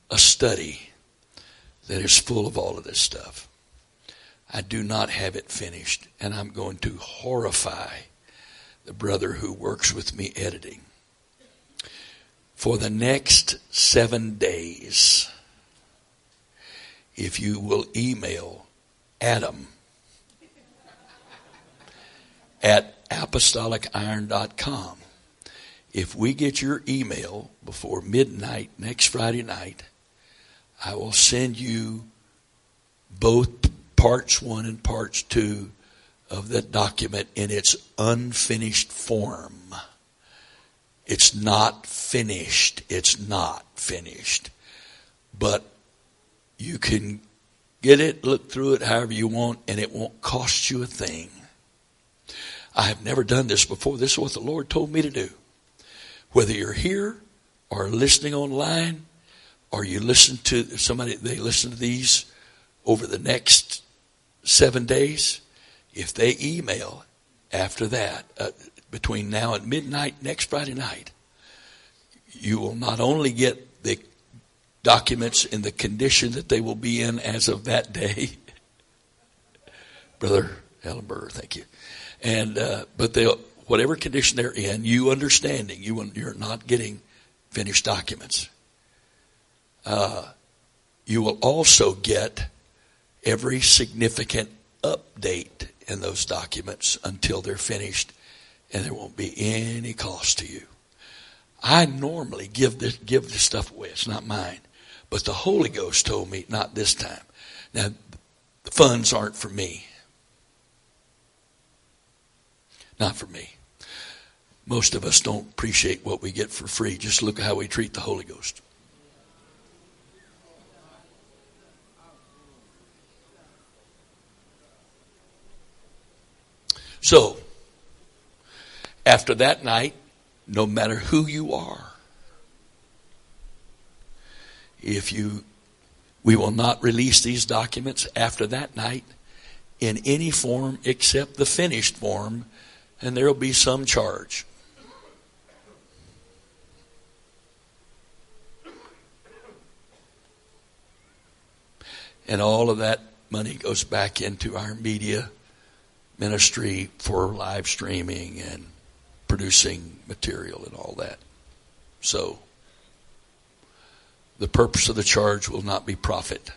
a study that is full of all of this stuff. I do not have it finished, and I'm going to horrify the brother who works with me editing. For the next seven days... if you will email Adam at apostolic iron dot com. If we get your email before midnight next Friday night, I will send you both parts one and parts two of the document in its unfinished form. It's not finished. It's not finished. But you can get it, look through it however you want, and it won't cost you a thing. I have never done this before. This is what the Lord told me to do. Whether you're here or listening online or you listen to somebody, they listen to these over the next seven days. If they email after that, uh, between now and midnight next Friday night, you will not only get the documents in the condition that they will be in as of that day. Brother Ellenberger, thank you. And uh, but they'll, whatever condition they're in, you understanding, you, you're not getting finished documents. Uh, you will also get every significant update in those documents until they're finished, and there won't be any cost to you. I normally give this give this stuff away. It's not mine. But the Holy Ghost told me, not this time. Now, the funds aren't for me. Not for me. Most of us don't appreciate what we get for free. Just look at how we treat the Holy Ghost. So, after that night, no matter who you are, if you, we will not release these documents after that night in any form except the finished form, and there will be some charge. And all of that money goes back into our media ministry for live streaming and producing material and all that. So the purpose of the charge will not be profit.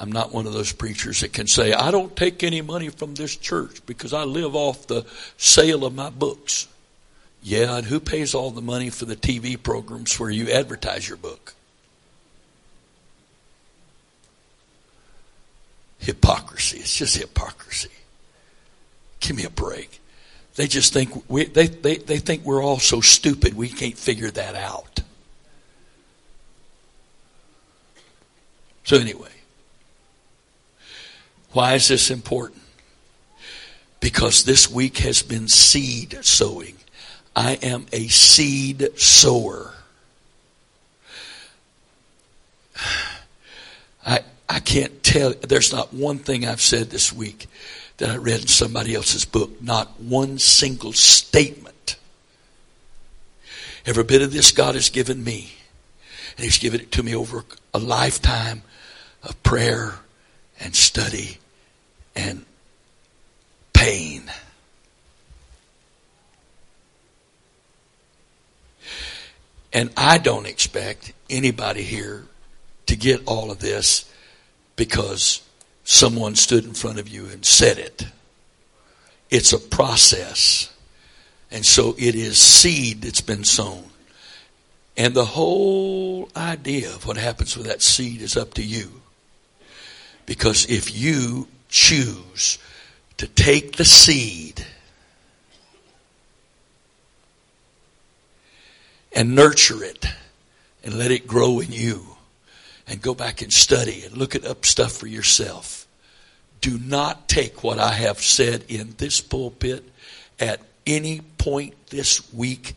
I'm not one of those preachers that can say, I don't take any money from this church because I live off the sale of my books. Yeah, and who pays all the money for the T V programs where you advertise your book? Hypocrisy. It's just hypocrisy. Give me a break. They just think we, they, they, they think we're all so stupid we can't figure that out. So anyway, why is this important? Because this week has been seed sowing. I am a seed sower. I I can't tell. There's not one thing I've said this week that I read in somebody else's book. Not one single statement. Every bit of this God has given me. And He's given it to me over a lifetime of prayer and study and pain. And I don't expect anybody here to get all of this because someone stood in front of you and said it. It's a process. And so it is seed that's been sown. And the whole idea of what happens with that seed is up to you. Because if you choose to take the seed and nurture it and let it grow in you, and go back and study and look it up stuff for yourself. Do not take what I have said in this pulpit at any point this week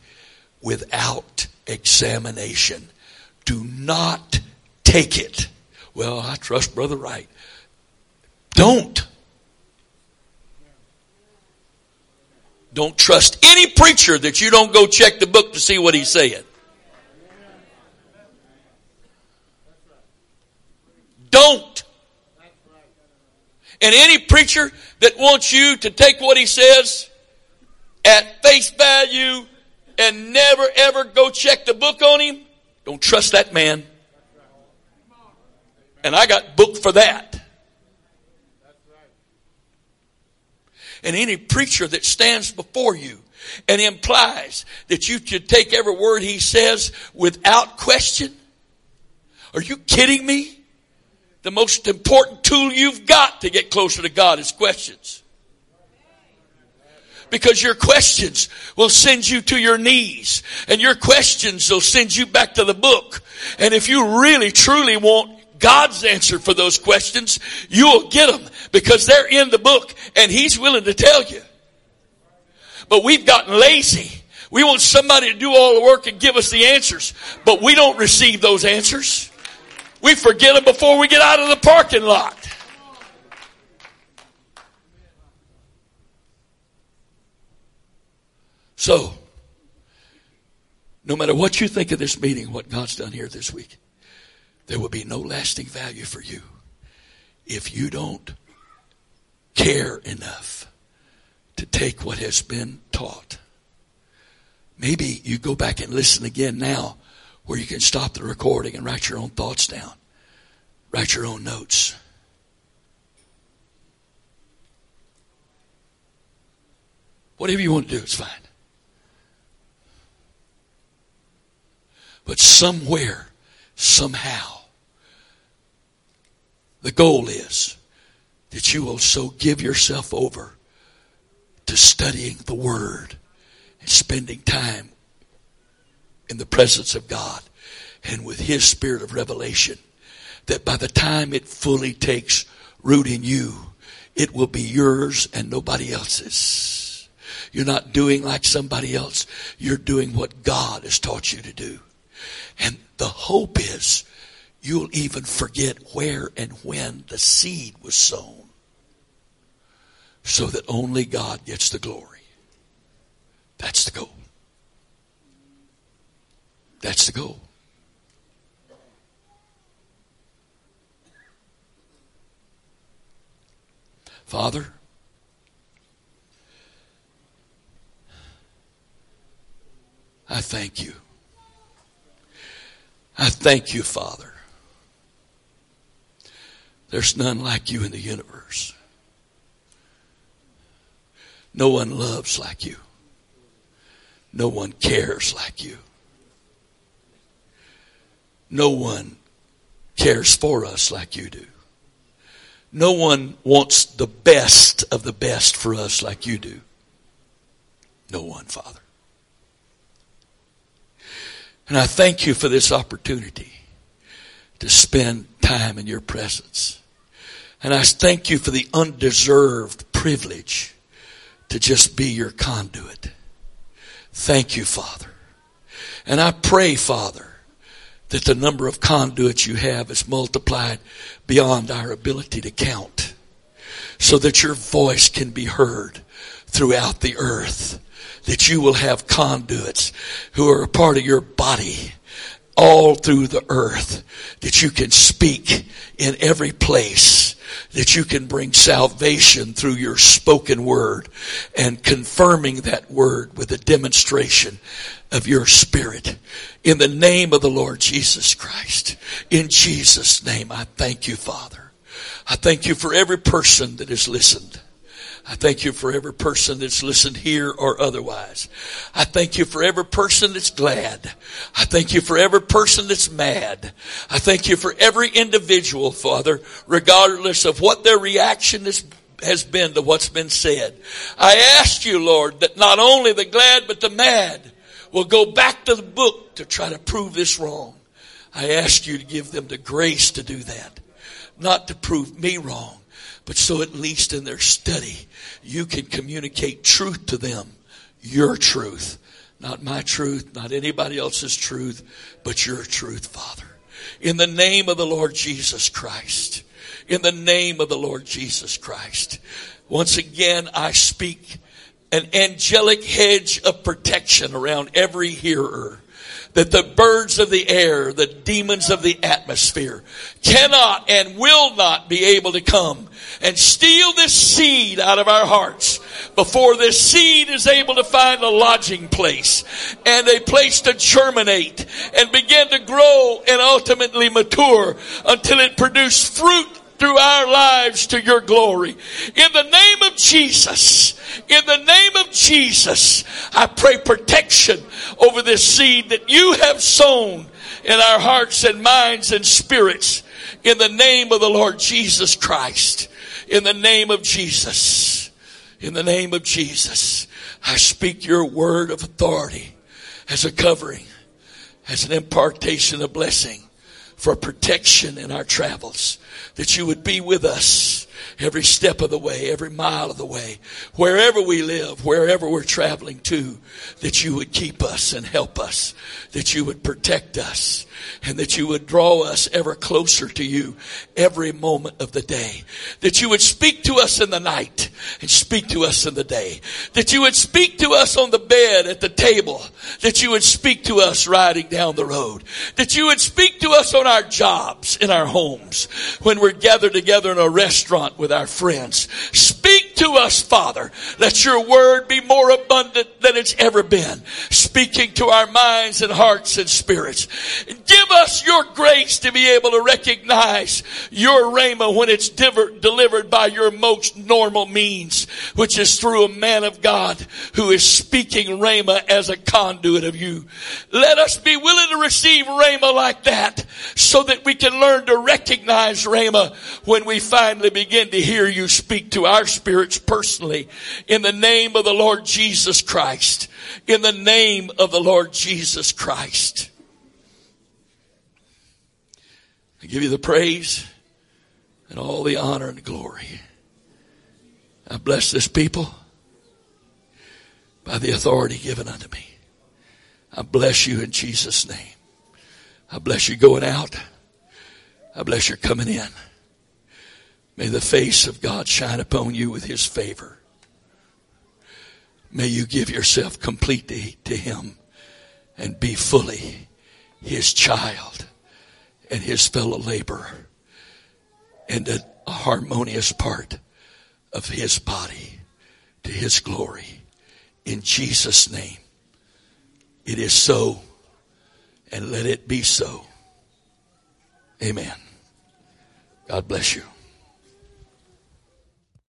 without examination. Do not take it. Well, I trust Brother Wright. Don't. Don't trust any preacher that you don't go check the book to see what he's saying. Don't. And any preacher that wants you to take what he says at face value and never ever go check the book on him, don't trust that man. And I got booked for that. And any preacher that stands before you and implies that you should take every word he says without question, are you kidding me? The most important tool you've got to get closer to God is questions. Because your questions will send you to your knees. And your questions will send you back to the book. And if you really, truly want God's answer for those questions, you'll get them. Because they're in the book and He's willing to tell you. But we've gotten lazy. We want somebody to do all the work and give us the answers. But we don't receive those answers. We forget them before we get out of the parking lot. So, no matter what you think of this meeting, what God's done here this week, there will be no lasting value for you if you don't care enough to take what has been taught. Maybe you go back and listen again now, where you can stop the recording and write your own thoughts down. Write your own notes. Whatever you want to do, it's fine. But somewhere, somehow, The goal is that you will so give yourself over to studying the Word and spending time in the presence of God and with His Spirit of revelation, that by the time it fully takes root in you, it will be yours and nobody else's. You're not doing like somebody else. You're doing what God has taught you to do. And the hope is you'll even forget where and when the seed was sown, so that only God gets the glory. That's the goal. That's the goal. Father, I thank you. I thank you, Father. There's none like you in the universe. No one loves like you. No one cares like you. No one cares for us like you do. No one wants the best of the best for us like you do. No one, Father. And I thank you for this opportunity to spend time in your presence. And I thank you for the undeserved privilege to just be your conduit. Thank you, Father. And I pray, Father, that the number of conduits you have is multiplied beyond our ability to count, so that your voice can be heard throughout the earth, that you will have conduits who are a part of your body all through the earth, that you can speak in every place, that you can bring salvation through your spoken word and confirming that word with a demonstration of your Spirit. In the name of the Lord Jesus Christ, in Jesus' name, I thank you, Father. I thank you for every person that has listened. I thank you for every person that's listened here or otherwise. I thank you for every person that's glad. I thank you for every person that's mad. I thank you for every individual, Father, regardless of what their reaction is, has been to what's been said. I ask you, Lord, that not only the glad but the mad will go back to the book to try to prove this wrong. I ask you to give them the grace to do that, not to prove me wrong, but so at least in their study, you can communicate truth to them, your truth, not my truth, not anybody else's truth, but your truth, Father. In the name of the Lord Jesus Christ, in the name of the Lord Jesus Christ, once again I speak an angelic hedge of protection around every hearer, that the birds of the air, the demons of the atmosphere cannot and will not be able to come and steal this seed out of our hearts before this seed is able to find a lodging place and a place to germinate and begin to grow and ultimately mature until it produces fruit through our lives to your glory. In the name of Jesus, in the name of Jesus, I pray protection over this seed that you have sown in our hearts and minds and spirits. In the name of the Lord Jesus Christ, in the name of Jesus, in the name of Jesus, I speak your word of authority as a covering, as an impartation of blessing, for protection in our travels, that you would be with us every step of the way, every mile of the way, wherever we live, wherever we're traveling to, that you would keep us and help us, that you would protect us, and that you would draw us ever closer to you every moment of the day, that you would speak to us in the night and speak to us in the day, that you would speak to us on the bed, at the table, that you would speak to us riding down the road, that you would speak to us on our jobs, in our homes, when we're gathered together in a restaurant with our friends. Speak to us, Father. Let your word be more abundant than it's ever been, speaking to our minds and hearts and spirits. Give us your grace to be able to recognize your rhema when it's delivered by your most normal means, which is through a man of God who is speaking rhema as a conduit of you. Let us be willing to receive rhema like that, so that we can learn to recognize Rhema when we finally begin to hear you speak to our spirits personally. In the name of the Lord Jesus Christ. In the name of the Lord Jesus Christ. I give you the praise and all the honor and glory. I bless this people by the authority given unto me. I bless you in Jesus' name. I bless you going out. I bless your coming in. May the face of God shine upon you with his favor. May you give yourself completely to him and be fully his child and his fellow laborer and a harmonious part of his body to his glory. In Jesus' name, it is so, and let it be so. Amen. God bless you.